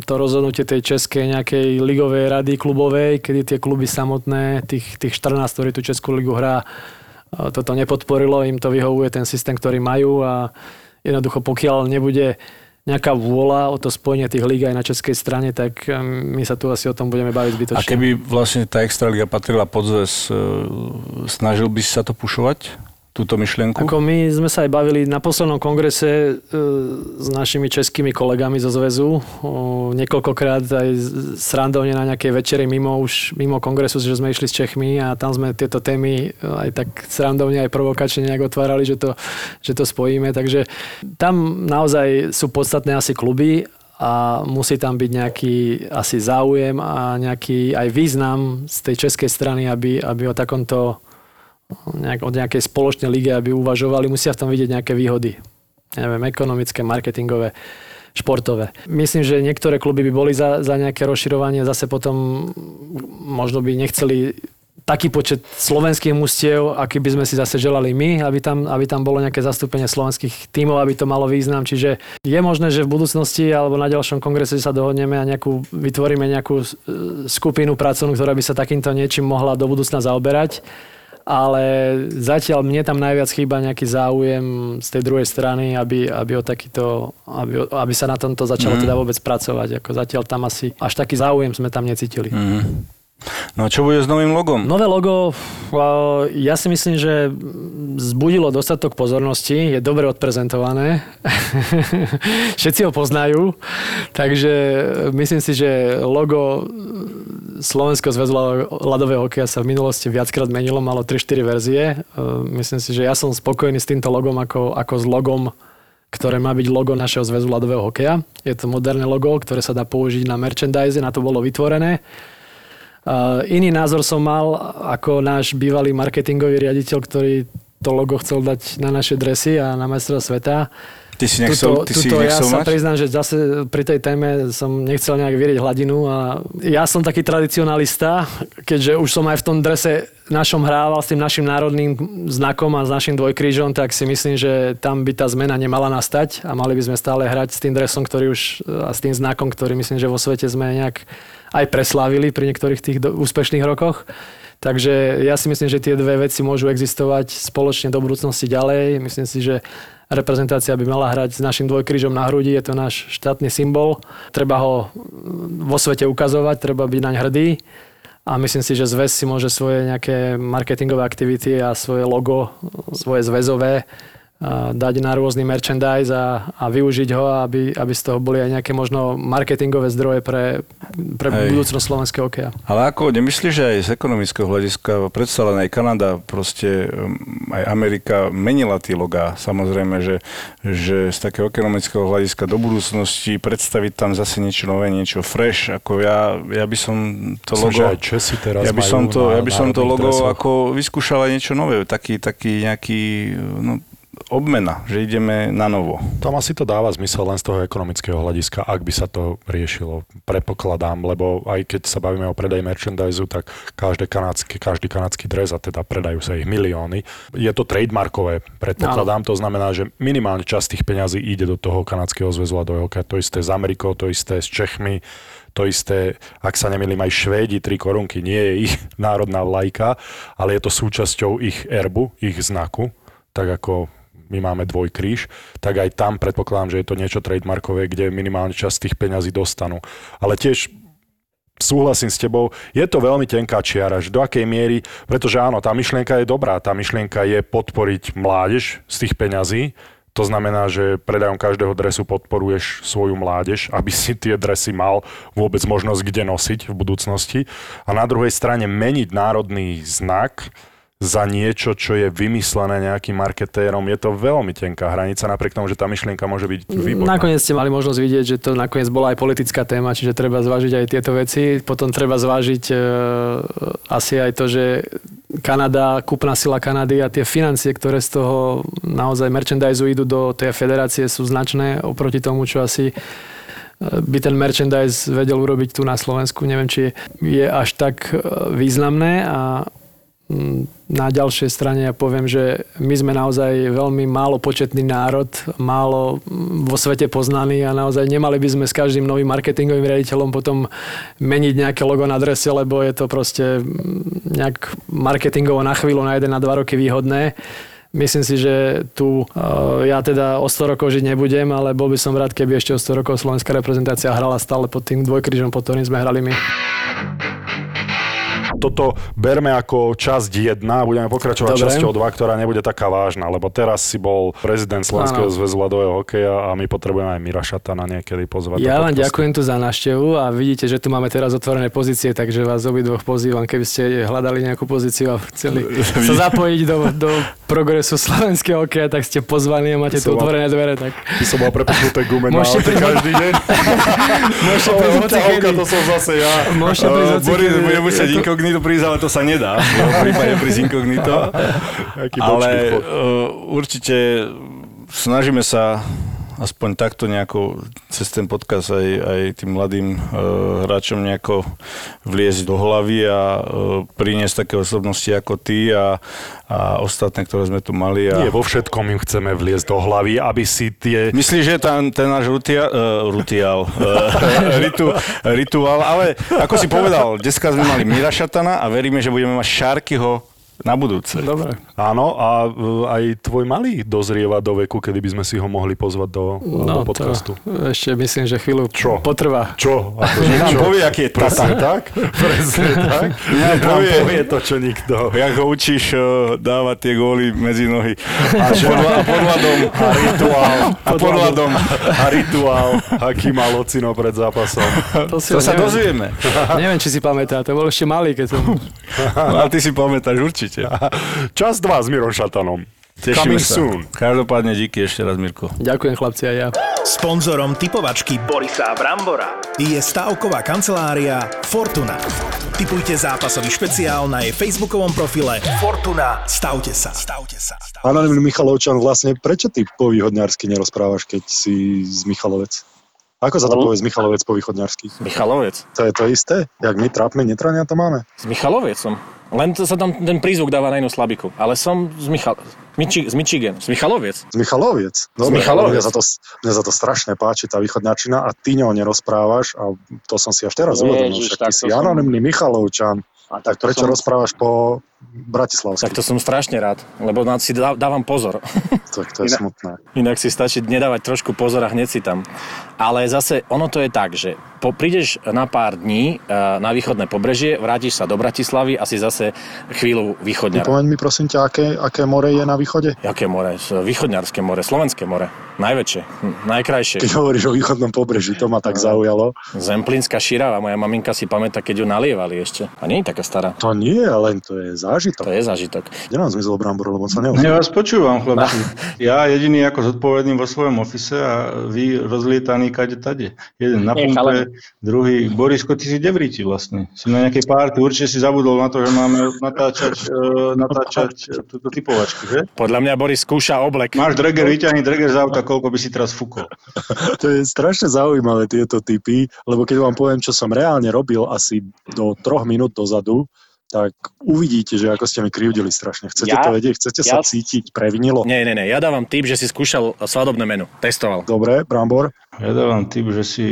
to rozhodnutie tej českej nejakej ligovej rady klubovej, kedy tie kluby samotné, tých, tých štrnásť, ktorí tú Českú ligu hrá, toto nepodporilo, im to vyhovuje ten systém, ktorý majú, a jednoducho pokiaľ nebude nejaká vôľa o to spojenie tých líg aj na českej strane, tak my sa tu asi o tom budeme baviť zbytočne. A keby vlastne tá Extraliga patrila pod zväz, snažil by si sa to pušovať, túto myšlienku? Ako my sme sa aj bavili na poslednom kongrese s našimi českými kolegami zo zväzu. Niekoľkokrát aj srandovne na nejakej večeri mimo už mimo kongresu, že sme išli s Čechmi, a tam sme tieto témy aj tak srandovne aj provokačne nejak otvárali, že to, že to spojíme. Takže tam naozaj sú podstatné asi kluby a musí tam byť nejaký asi záujem a nejaký aj význam z tej českej strany, aby, aby o takomto nejak, od nejakej spoločnej lige, aby uvažovali, musia v tom vidieť nejaké výhody. Neviem, ekonomické, marketingové, športové. Myslím, že niektoré kluby by boli za, za nejaké rozširovanie, zase potom možno by nechceli taký počet slovenských mužstiev, aký by sme si zase želali my, aby tam, aby tam bolo nejaké zastúpenie slovenských tímov, aby to malo význam. Čiže je možné, že v budúcnosti alebo na ďalšom kongrese sa dohodneme a nejakú, vytvoríme nejakú skupinu pracovnú, ktorá by sa takýmto niečím mohla do budúcna zaoberať. Ale zatiaľ mne tam najviac chýba nejaký záujem z tej druhej strany, aby, aby, o takýto, aby, aby sa na tomto začalo mm. teda vôbec pracovať. Ako zatiaľ tam asi až taký záujem sme tam necítili. Mm. No a čo bude s novým logom? Nové logo, ja si myslím, že zbudilo dostatok pozornosti, je dobre odprezentované, všetci ho poznajú, takže myslím si, že logo Slovenského zväzu ľadového hokeja sa v minulosti viackrát menilo, malo tri štyri verzie. Myslím si, že ja som spokojný s týmto logom ako, ako s logom, ktoré má byť logo našeho zväzu ľadového hokeja. Je to moderné logo, ktoré sa dá použiť na merchandise, na to bolo vytvorené. Uh, iný názor som mal ako náš bývalý marketingový riaditeľ, ktorý to logo chcel dať na naše dresy a na majstra sveta. Ty si nechcel, tuto, ty tuto si ja nechcel sa mať? Priznám, že zase pri tej téme som nechcel nejak vyrieť hladinu a ja som taký tradicionalista, keďže už som aj v tom drese našom hrával s tým našim národným znakom a s našim dvojkrížom, tak si myslím, že tam by tá zmena nemala nastať a mali by sme stále hrať s tým dresom, ktorý už a s tým znakom, ktorý myslím, že vo svete sme nejak aj preslávili pri niektorých tých do, úspešných rokoch. Takže ja si myslím, že tie dve veci môžu existovať spoločne do budúcnosti ďalej. Myslím si, že reprezentácia by mala hrať s našim dvojkrížom na hrudi. Je to náš štátny symbol. Treba ho vo svete ukazovať, treba byť naň hrdý. A myslím si, že zväz si môže svoje nejaké marketingové aktivity a svoje logo, svoje zväzové dať na rôzny merchandise a, a využiť ho, aby, aby z toho boli aj nejaké možno marketingové zdroje pre, pre budúcnosť slovenského hokeja. Ale ako nemyslíš, že aj z ekonomického hľadiska predsa len aj Kanada, proste aj Amerika menila tie logá. Samozrejme, že, že z takého ekonomického hľadiska do budúcnosti predstaviť tam zase niečo nové, niečo fresh, ako ja, ja by som to logo... Myslím, že aj Česi teraz ja by som to, ja by som to logo interesov. Ako vyskúšal aj niečo nové. Taký, taký nejaký... No, obmena, že ideme na novo. Tam asi to dáva zmysel len z toho ekonomického hľadiska, ak by sa to riešilo. Prepokladám, lebo aj keď sa bavíme o predaji merchandiseu, tak každý kanadský, každý kanadský dres, a teda predajú sa ich milióny. Je to trademarkové, predpokladám. No. To znamená, že minimálne časť tých peňazí ide do toho kanadského zväzu ľadového hokeja. To isté s Amerikou, to isté s Čechmi, to isté, ak sa nemýlim, aj Švédi, tri korunky, nie je ich národná vlajka, ale je to súčasťou ich erbu, ich znaku, tak ako my máme dvojkríž, tak aj tam predpokladám, že je to niečo trademarkové, kde minimálne časť tých peňazí dostanú. Ale tiež súhlasím s tebou, je to veľmi tenká čiara, do akej miery, pretože áno, tá myšlienka je dobrá, tá myšlienka je podporiť mládež z tých peňazí, to znamená, že predajom každého dresu podporuješ svoju mládež, aby si tie dresy mal vôbec možnosť kde nosiť v budúcnosti. A na druhej strane meniť národný znak za niečo, čo je vymyslené nejakým marketérom. Je to veľmi tenká hranica, napriek tomu, že tá myšlienka môže byť výborná. Nakoniec ste mali možnosť vidieť, že to nakoniec bola aj politická téma, čiže treba zvážiť aj tieto veci. Potom treba zvážiť e, asi aj to, že Kanada, kúpna sila Kanady a tie financie, ktoré z toho naozaj merchandise idú do tej federácie, sú značné oproti tomu, čo asi by ten merchandise vedel urobiť tu na Slovensku. Neviem, či je až tak významné. A na ďalšej strane ja poviem, že my sme naozaj veľmi málo početný národ, málo vo svete poznaný a naozaj nemali by sme s každým novým marketingovým riaditeľom potom meniť nejaké logo na drese, lebo je to proste nejak marketingovo na chvíľu, na jeden, na dva roky výhodné. Myslím si, že tu ja teda o sto rokov žiť nebudem, ale bol by som rád, keby ešte o sto rokov slovenská reprezentácia hrala stále pod tým dvojkrížom, pod ktorým sme hrali my. Toto berme ako časť jedna a budeme pokračovať Dobre. časťou dva, ktorá nebude taká vážna, lebo teraz si bol prezident Slovenského zväzu ľadového hokeja a my potrebujeme aj Mira Šatana niekedy pozvať. Ja vám ďakujem tu za návštevu a vidíte, že tu máme teraz otvorené pozície, takže vás obidvoch pozývam, keby ste hľadali nejakú pozíciu a chceli sa zapojiť do, do progresu slovenského hokeja, tak ste pozvaní a máte tu otvorené dvere. Tak... Ty som mal prepuknuté gume na aute každý deň. Môžete prísť to prísť, ale to sa nedá. V prípade prísť inkognito. Ale určite snažíme sa aspoň takto nejako cez ten podcast aj, aj tým mladým e, hráčom nejako vliezť do hlavy a e, priniesť také osobnosti ako ty a, a ostatné, ktoré sme tu mali. A... Nie, vo všetkom im chceme vliezť do hlavy, aby si tie... Myslíš, že tam, ten náš rutia, e, rutiál, e, ritu, rituál, ale ako si povedal, dneska sme mali Mira Šatana a veríme, že budeme mať Šarkyho na budúce. Dobre. Áno, a aj tvoj malý dozrieva do veku, kedy by sme si ho mohli pozvať do, no, do podcastu. To, ešte myslím, že chvíľu čo? Potrvá. Čo? Akože, nám čo? Povie, aký je Tatar, tak? Presne tak. Nám povie, povie to, čo nikto. Jak ho učíš dávať tie góly medzi nohy. A podľadom a rituál. A podľadom a rituál. Aký mal ocino pred zápasom. To, to sa neviem. Dozvieme. Neviem, či si pamätá. To bol ešte malý, keď som... No, ale ty si pamätáš určite. Čas dva s Mirom Šatanom. Tešíme sa. Každopádne díky ešte raz, Mirko. Ďakujem, chlapci, aj ja. Sponzorom typovačky Borisa Brambora je stavková kancelária Fortuna. Tipujte zápasový špeciál na jej facebookovom profile Fortuna. Stavte sa. Stavte sa. Anonymný Michalovčan, vlastne prečo ty po východňarsky nerozprávaš, keď si z Michalovec? Ako sa to povie z Michalovec po východňarsky? Michalovec. To je to isté? Jak my trápne Netrania to máme? S Michalovecom. Len sa tam ten prízvuk dáva na inú slabiku. Ale som z, Michal... Miči... z Michigan. Z Michaloviec. Z Michaloviec? Dobre, z Michaloviec. Mňa sa, to, mňa sa to strašne páči, tá východňačina. A ty ňou nerozprávaš. A to som si až teraz uvedomil. Však ty si anonymný som... Michalovčan. A tak prečo som... rozprávaš po bratislavsky? Tak to som strašne rád. Lebo si dávam pozor. Tak to je inak, smutné. Inak si stačí nedávať trošku pozor a hneď si tam. Ale zase ono to je tak, že po, prídeš na pár dní na východné pobrežie, vrátiš sa do Bratislavy a si zase chvíľu východňar. Pomeň mi prosím ťa, aké, aké more je na východe? Aké more? Východňarské more, slovenské more. Najväčšie, najkrajšie. Keď hovoríš o východnom pobreží, to ma tak zaujalo. Zemplínska širava, moja maminka si pamätá, keď ju nalievali ešte. A nie je taká stará. To nie, ale to je zážitok. To je zážitok. Kde nám zmizol brambor, lebo sa neozval. Ja vás počúvam, chlapci. Ja jediný ako zodpovedný vo svojom ofise a vy rozlietaní kade tade. Jeden na pumpe, druhý Borisko, ty si devríti vlastne. Si na nejakej party, určite si zabudol na to, že máme natáčať, natáčať túto typovačku, že? Podľa mňa Boris skúša oblek. Máš dreger, vyťahni dreger z auta, koľko by si teraz fúkol. To je strašne zaujímavé tieto typy, lebo keď vám poviem, čo som reálne robil asi do troch minút dozadu, tak uvidíte, že ako ste mi krivdili strašne. Chcete ja? to vedieť? Chcete ja? sa cítiť previnilo? Nie, nie, nie. Ja dávam tip, že si skúšal svadobné menu. Testoval. Dobre, brambor. Ja dávam tip, že si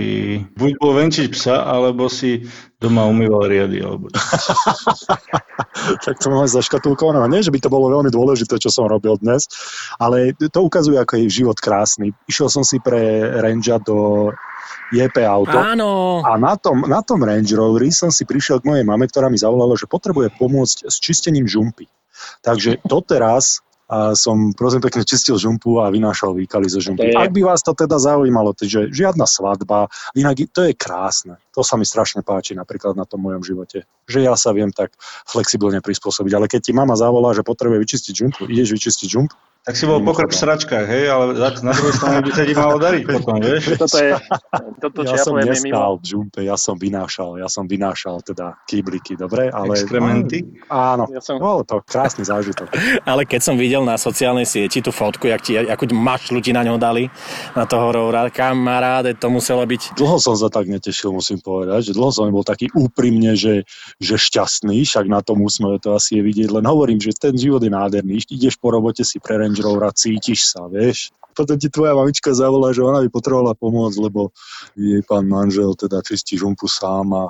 buď bol venčiť psa, alebo si doma umýval riady. Alebo... Tak to máme zaškatulkované. Nie, že by to bolo veľmi dôležité, čo som robil dnes, ale to ukazuje, ako je život krásny. Išiel som si pre Rangea do... jé pé auto. Áno. A na tom, na tom Range Roveri som si prišiel k mojej mame, ktorá mi zavolala, že potrebuje pomôcť s čistením žumpy. Takže doteraz a som prosím pekne čistil žumpu a vynášal výkaly zo žumpy. Je... Ak by vás to teda zaujímalo, takže žiadna svadba, inak to je krásne. To sa mi strašne páči napríklad na tom mojom živote. Že ja sa viem tak flexibilne prispôsobiť. Ale keď ti mama zavolá, že potrebuje vyčistiť žumpu, ideš vyčistiť žumpu, tak si bol pokrb v sračkách, hej, ale na druhej strane by sa ti malo dariť potom, vieš? Toto je, toto, čo ja, ja som poviem, nestál v žumpe, ja som vynášal, ja som vynášal teda kýbliky, dobre, ale... Exkrementy? Áno, ja som... no, to krásny zážitok. Ale keď som videl na sociálnej sieti tú fotku, jak ti, akú mač ľudí na ňo dali, na toho Rovra, kamaráde, to muselo byť... Dlho som sa tak netešil, musím povedať, že dlho som bol taký úprimne, že, že šťastný, však na tom úsmeve to asi je vidieť, len hovorím, že ten život je nádherný, ideš po robote si pre Rovra, cítiš sa, vieš. Potom ti tvoja mamička zavolá, že ona by potrebovala pomôcť, lebo jej pán manžel teda čistí žumpu sám a,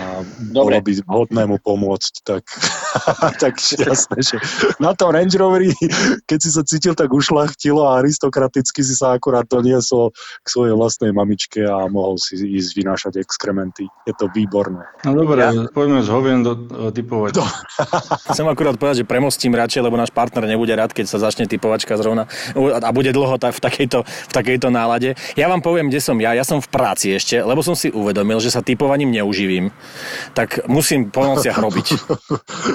a bolo by hodné mu pomôcť, tak, tak šťastné, že na tom Range Roveri, keď si sa cítil tak ušľachtilo a aristokraticky si sa akurát doniesol k svojej vlastnej mamičke a mohol si ísť vynášať exkrementy. Je to výborné. No dobre, ja... poďme z hovien do typovačky. Do... Chcem akurát povedať, že premostím radšej, lebo náš partner nebude rád, keď sa začne typovačka zrovna a bude dlho tak v takejto, v takejto nálade. Ja vám poviem, kde som ja. Ja som v práci ešte, lebo som si uvedomil, že sa typovaním neuživím. Tak musím po nociach robiť.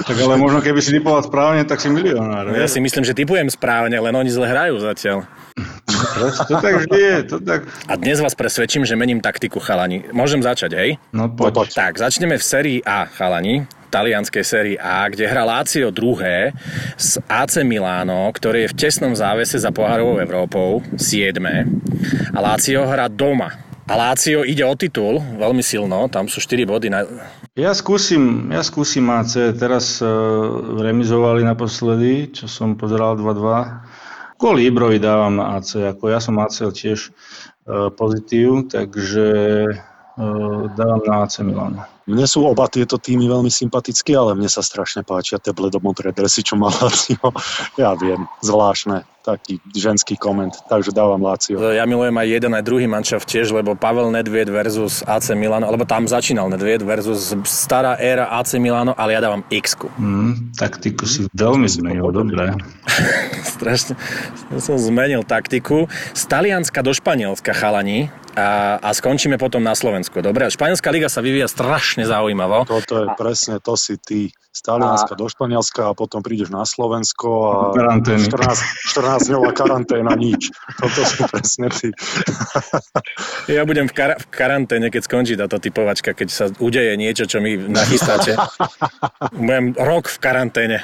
Tak ale možno keby si typoval správne, tak si milionár. Ja si myslím, že typujem správne, len oni zle hrajú zatiaľ. To tak vždy je, to tak... A dnes vás presvedčím, že mením taktiku, chalani. Môžem začať, hej? No poď. Tak, začneme v sérii A, chalani. talianskej série A, kde hrá Lazio druhé s á cé Milano, ktorý je v tesnom závese za pohárovou Európou, siedme A Lazio hrá doma. A Lazio ide o titul veľmi silno, tam sú štyri body. Na... Ja skúsim, ja skúsim á cé, teraz e, remizovali naposledy, čo som pozeral dva dva. Kvôli Ibrovi dávam na á cé, ako ja som á cé tiež e, pozitív, takže e, dávam na á cé Milano. Mne sú oba tieto týmy veľmi sympatické, ale mne sa strašne páčia tie bledomotré dresy, čo má Lazio. Ja viem, zvláštne. Taký ženský koment, takže dávam Lazio. Ja milujem aj jeden, aj druhý manšaft tiež, lebo Pavel Nedvied versus á cé Milano, alebo tam začínal Nedvied versus stará éra á cé Milano, ale ja dávam X-ku. Mm, taktiku si veľmi zmenil, dobre. Strašne. Som zmenil taktiku. Z Talianska do Španielska, chalani, a, a skončíme potom na Slovensku, dobre? Španielská liga sa vyvíja strašne zaujímavo. Toto je presne, to si ty. Z Talianska a... do Španielska a potom prídeš na Slovensko a štrnásť, štrnásť dňová karanténa, nič. Toto sú presne ty. Ja budem v, kar- v karanténe, keď skončí táto typovačka, keď sa udeje niečo, čo mi nachystáte. Budem rok v karanténe.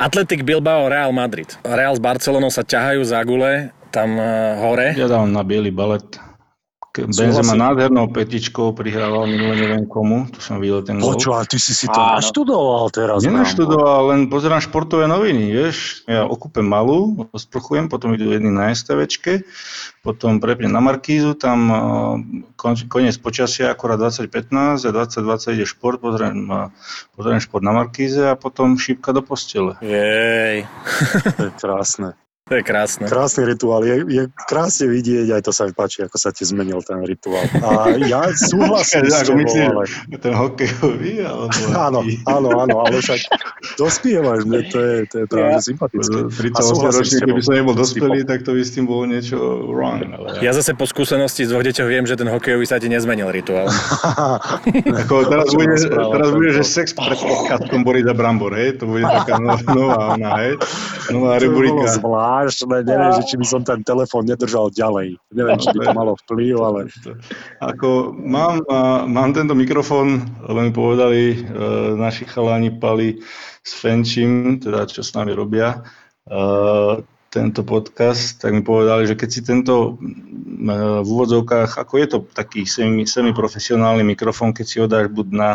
Athletic Bilbao, Real Madrid. Real s Barcelonou sa ťahajú za gule tam uh, hore. Ja dám na biely balet. Benzema nádhernou petičkou prihrával minule neviem komu, tu som videl ten gol. Počúva, ty si si to a... naštudoval teraz. Nenaštudoval, len pozerám športové noviny, vieš. Ja okúpem malú, osprchujem, potom idú jedni na STVčke, potom prepnem na Markízu, tam kon- koniec počasia, akorát dvadsať pätnásť a dvadsať dvadsať ide šport, pozerám, pozerám šport na Markíze a potom šípka do postele. Jej. To je krásne. To je krásne. Krásny rituál. Je, je krásne vidieť, aj to sa mi páči, ako sa ti zmenil ten rituál. A ja súhlasím s tebou, ale... Ten hokejový, ale... Áno, áno, áno, ale však dospievaš, mne to je, to je práve ja, sympatické. Pri tom osmoročne, keby som nebol dospelý, tak to by s tým bolo niečo wrong. Ale... Ja zase po skúsenosti z dvoch deťov viem, že ten hokejový sa ti nezmenil rituál. Ako, teraz bude, teraz bude, že sex pred podcastom Borisa Brambor, hej? To bude taká nová ona, hej? Nová rubrika. Až neviem, že či by som ten telefón nedržal ďalej. Neviem, či by to malo vplyv, ale... Ako mám, mám tento mikrofón, len povedali naši chaláni Pali s Fenčím, teda čo s nami robia tento podcast, tak mi povedali, že keď si tento v úvodzovkách, ako je to taký semi, semiprofesionálny mikrofón, keď si ho dáš buď na,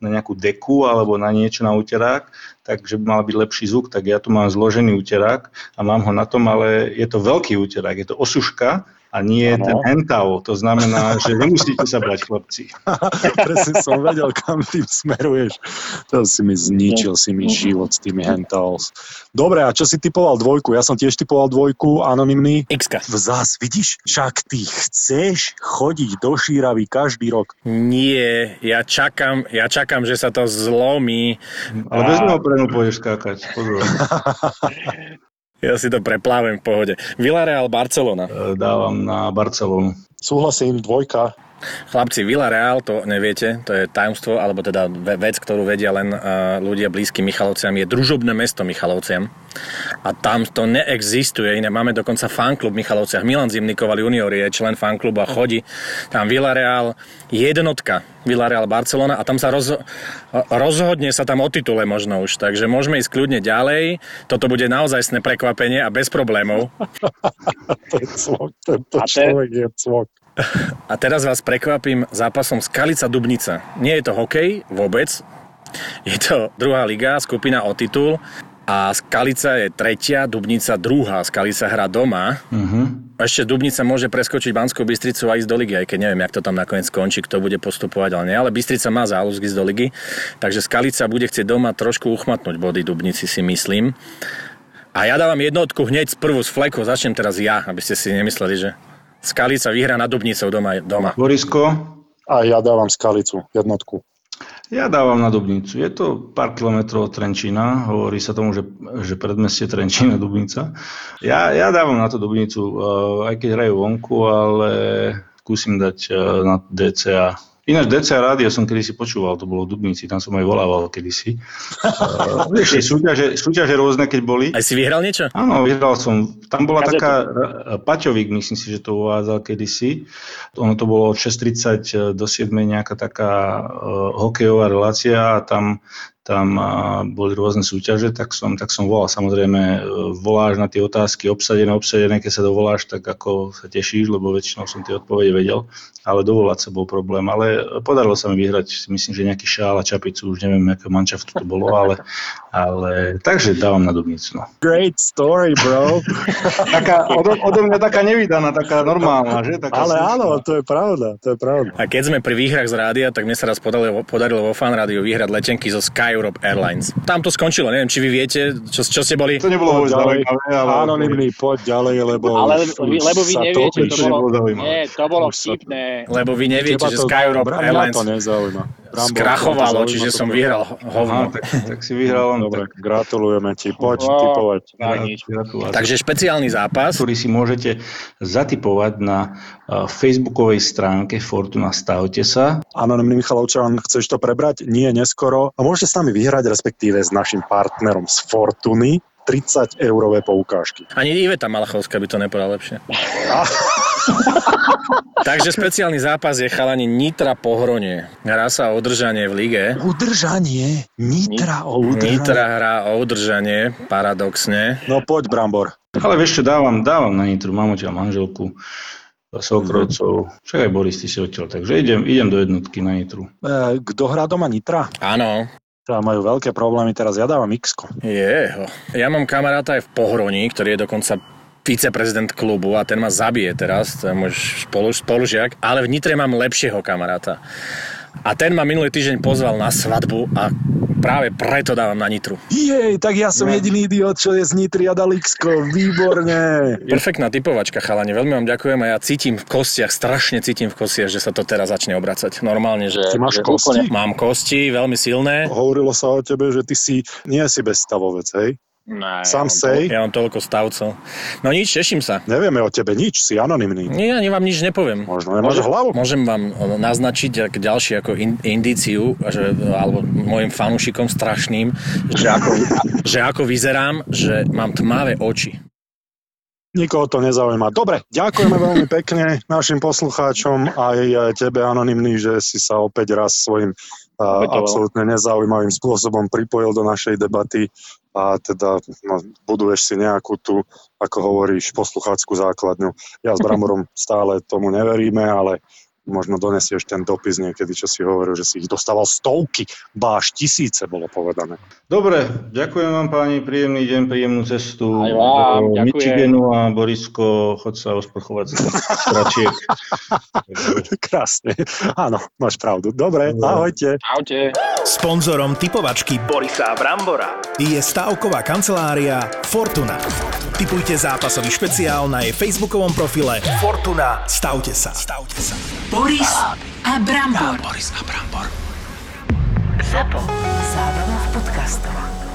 na nejakú deku alebo na niečo na úterák, takže by mal byť lepší zvuk, tak ja tu mám zložený úterák a mám ho na tom, ale je to veľký úterák, je to osuška a nie ano. Ten hentao. To znamená, že nemusíte sa brať, chlapci. Presne som vedel, kam tým smeruješ. To si mi zničil, si mi život s tými hentaos. Dobre, a čo si typoval dvojku? Ja som tiež typoval dvojku, anonymný. X-ka. Vzás, vidíš? Však ty chceš chodiť do Šíravy každý rok. Nie, ja čakám, ja čakám, že sa to zlomí. Ale bez mňa pre mňa pôjdeš skákať. Pozor. Ja si to preplávam v pohode. Villarreal, Barcelona. Dávam na Barcelonu. Súhlasím, dvojka. Chlapci, Villarreal, to neviete, to je tajomstvo, alebo teda vec, ktorú vedia len uh, ľudia blízky Michalovciam, je družobné mesto Michalovciam. A tam to neexistuje, iné máme dokonca fanklub Michalovciach. Milan Zimnikoval junior je člen fanklubu a chodí. Tam Villarreal jednotka, Villarreal Barcelona a tam sa roz, rozhodne sa tam o titule možno už. Takže môžeme ísť kľudne ďalej. Toto bude naozajstné prekvapenie a bez problémov. Ten cvok, tento človek je cvok. A teraz vás prekvapím zápasom Skalica-Dubnica. Nie je to hokej vôbec, je to druhá liga, skupina o titul a Skalica je tretia, Dubnica druhá. Skalica hrá doma. Uh-huh. Ešte Dubnica môže preskočiť Banskú Bystricu a ísť do ligy, aj keď neviem, jak to tam nakoniec skončí, kto bude postupovať, ale nie. Ale Bystrica má záľusk ísť do ligy, takže Skalica bude chcieť doma trošku uchmatnúť body Dubnici, si myslím. A ja dávam jednotku hneď prvú z fleku, začnem teraz ja, aby ste si nemysleli, že... Skalica vyhrá na Dubnicou doma. doma. Borisko? A ja dávam Skalicu, jednotku. Ja dávam na Dubnicu. Je to pár kilometrov od Trenčína. Hovorí sa tomu, že, že predmestie Trenčína, Dubnica. Ja, ja dávam na to Dubnicu, aj keď hrajú vonku, ale skúsim dať na dé cé á Ináč dé cé rádio som kedysi počúval, to bolo v Dubnici, tam som aj volával kedysi. Ešte súťaže, súťaže rôzne, keď boli. Aj si vyhral niečo? Áno, vyhral som. Tam bola Kazetu. Taká, Paťovík, myslím si, že to uvádzal kedysi. Ono to bolo od šesť tridsať do siedmej nejaká taká uh, hokejová relácia a tam, tam uh, boli rôzne súťaže, tak som, tak som volal. Samozrejme, voláš na tie otázky obsadené, obsadené, keď sa dovoláš, tak ako sa tešíš, lebo väčšinou som tie odpovede vedel, ale dovolať sa bol problém, ale podarilo sa mi vyhrať, myslím, že nejaký šál a čapicu, už neviem, akého manšaftu to bolo, ale, ale takže dávam na Dubnicu. No. Great story, bro. Taká, odo, odo mňa taká nevydaná, taká normálna, že? Taká ale slušná. Áno, to je pravda, to je pravda. A keď sme pri výhrách z rádia, tak mne sa raz podarilo, podarilo vo Fan rádiu vyhrať letenky zo Sky Europe Airlines. Tam to skončilo, neviem, či vy viete, čo, čo ste boli? To nebolo vôbec zaujímavé, ale... Anonymný, poď ďalej, lebo... Ale lebo vy neviete, to, to bolo... Nie, to bolo vtipné. Lebo vy neviete, že Sky Europe Airlines skrachovalo, čiže som vyhral hovno. Tak, tak si vyhral on. Dobre, tak. Gratulujeme ti, poď oh, tipovať. Gratulujeme. Takže špeciálny zápas, ktorý si môžete zatipovať na facebookovej stránke Fortuna, stavte sa. Anonymný Michalovčan, chceš to prebrať? Nie, neskoro. A môžete s nami vyhrať, respektíve s našim partnerom z Fortuny, tridsať eurové poukážky. Ani Iveta Malachovská by to nepovedala lepšie. Takže špeciálny zápas je, chalani, Nitra Pohronie. Hrá sa o udržanie v lige. Udržanie? Nitra o udržanie? Nitra hrá o udržanie, paradoxne. No poď, Brambor. Ale vieš čo, dávam, dávam na Nitru, mám odtiaľ manželku. Sokrovcov. Však aj Boris, ty si odtiaľ. Takže idem, idem do jednotky na Nitru. E, kto hrá doma, Nitra? Áno. Teda majú veľké problémy, teraz ja dávam X-ko. Jeho. Ja mám kamaráta aj v Pohroni, ktorý je dokonca viceprezident klubu a ten ma zabije teraz, to je môj spolu, spolužiak, ale v Nitre mám lepšieho kamaráta. A ten ma minulý týždeň pozval na svadbu a práve preto dávam na Nitru. Jej, tak ja som no. jediný idiot, čo je z Nitry a dal X-ko, výborné. Perfektná typovačka, chalani, veľmi vám ďakujem a ja cítim v kostiach, strašne cítim v kostiach, že sa to teraz začne obracať. Normálne, že... Ty máš že kosti? Mám kosti, veľmi silné. Hovorilo sa o tebe, že ty si, nie si bezstavovec, hej? Ne, Sam sej. Ja mám toľko stavcov. No nič, teším sa. Nevieme o tebe nič, si anonymný. Nie, ja vám nič nepoviem. Možno nemáš hlavu. Môžem vám naznačiť ďalší ako in, indíciu, že, alebo môjim fanúšikom strašným, že ako, že ako vyzerám, že mám tmavé oči. Nikoho to nezaujíma. Dobre, ďakujeme veľmi pekne našim poslucháčom a aj tebe, anonymný, že si sa opäť raz svojim uh, absolútne nezaujímavým spôsobom pripojil do našej debaty a teda no, buduješ si nejakú tú, ako hovoríš, poslucháckú základňu. Ja s Bramorom stále tomu neveríme, ale možno donesieš ten dopis niekedy, čo si hovoril, že si ich dostával stovky, ba až tisíce, bolo povedané. Dobre, ďakujem vám, páni, príjemný deň, príjemnú cestu. Aj vám, ďakujem. Michigenu a Borisko, chod sa osprchovať z tračiek. Krásne, áno, máš pravdu. Dobre, ahojte. Ahojte. Sponzorom typovačky Borisa Brambora je stavková kancelária Fortuna. Tipujte zápasový špeciál na jej facebookovom profile Fortuna, stavte sa. Stavte sa. Boris a Brambor. Boris a Brambor. Zapo. Zábrná v podcastovách.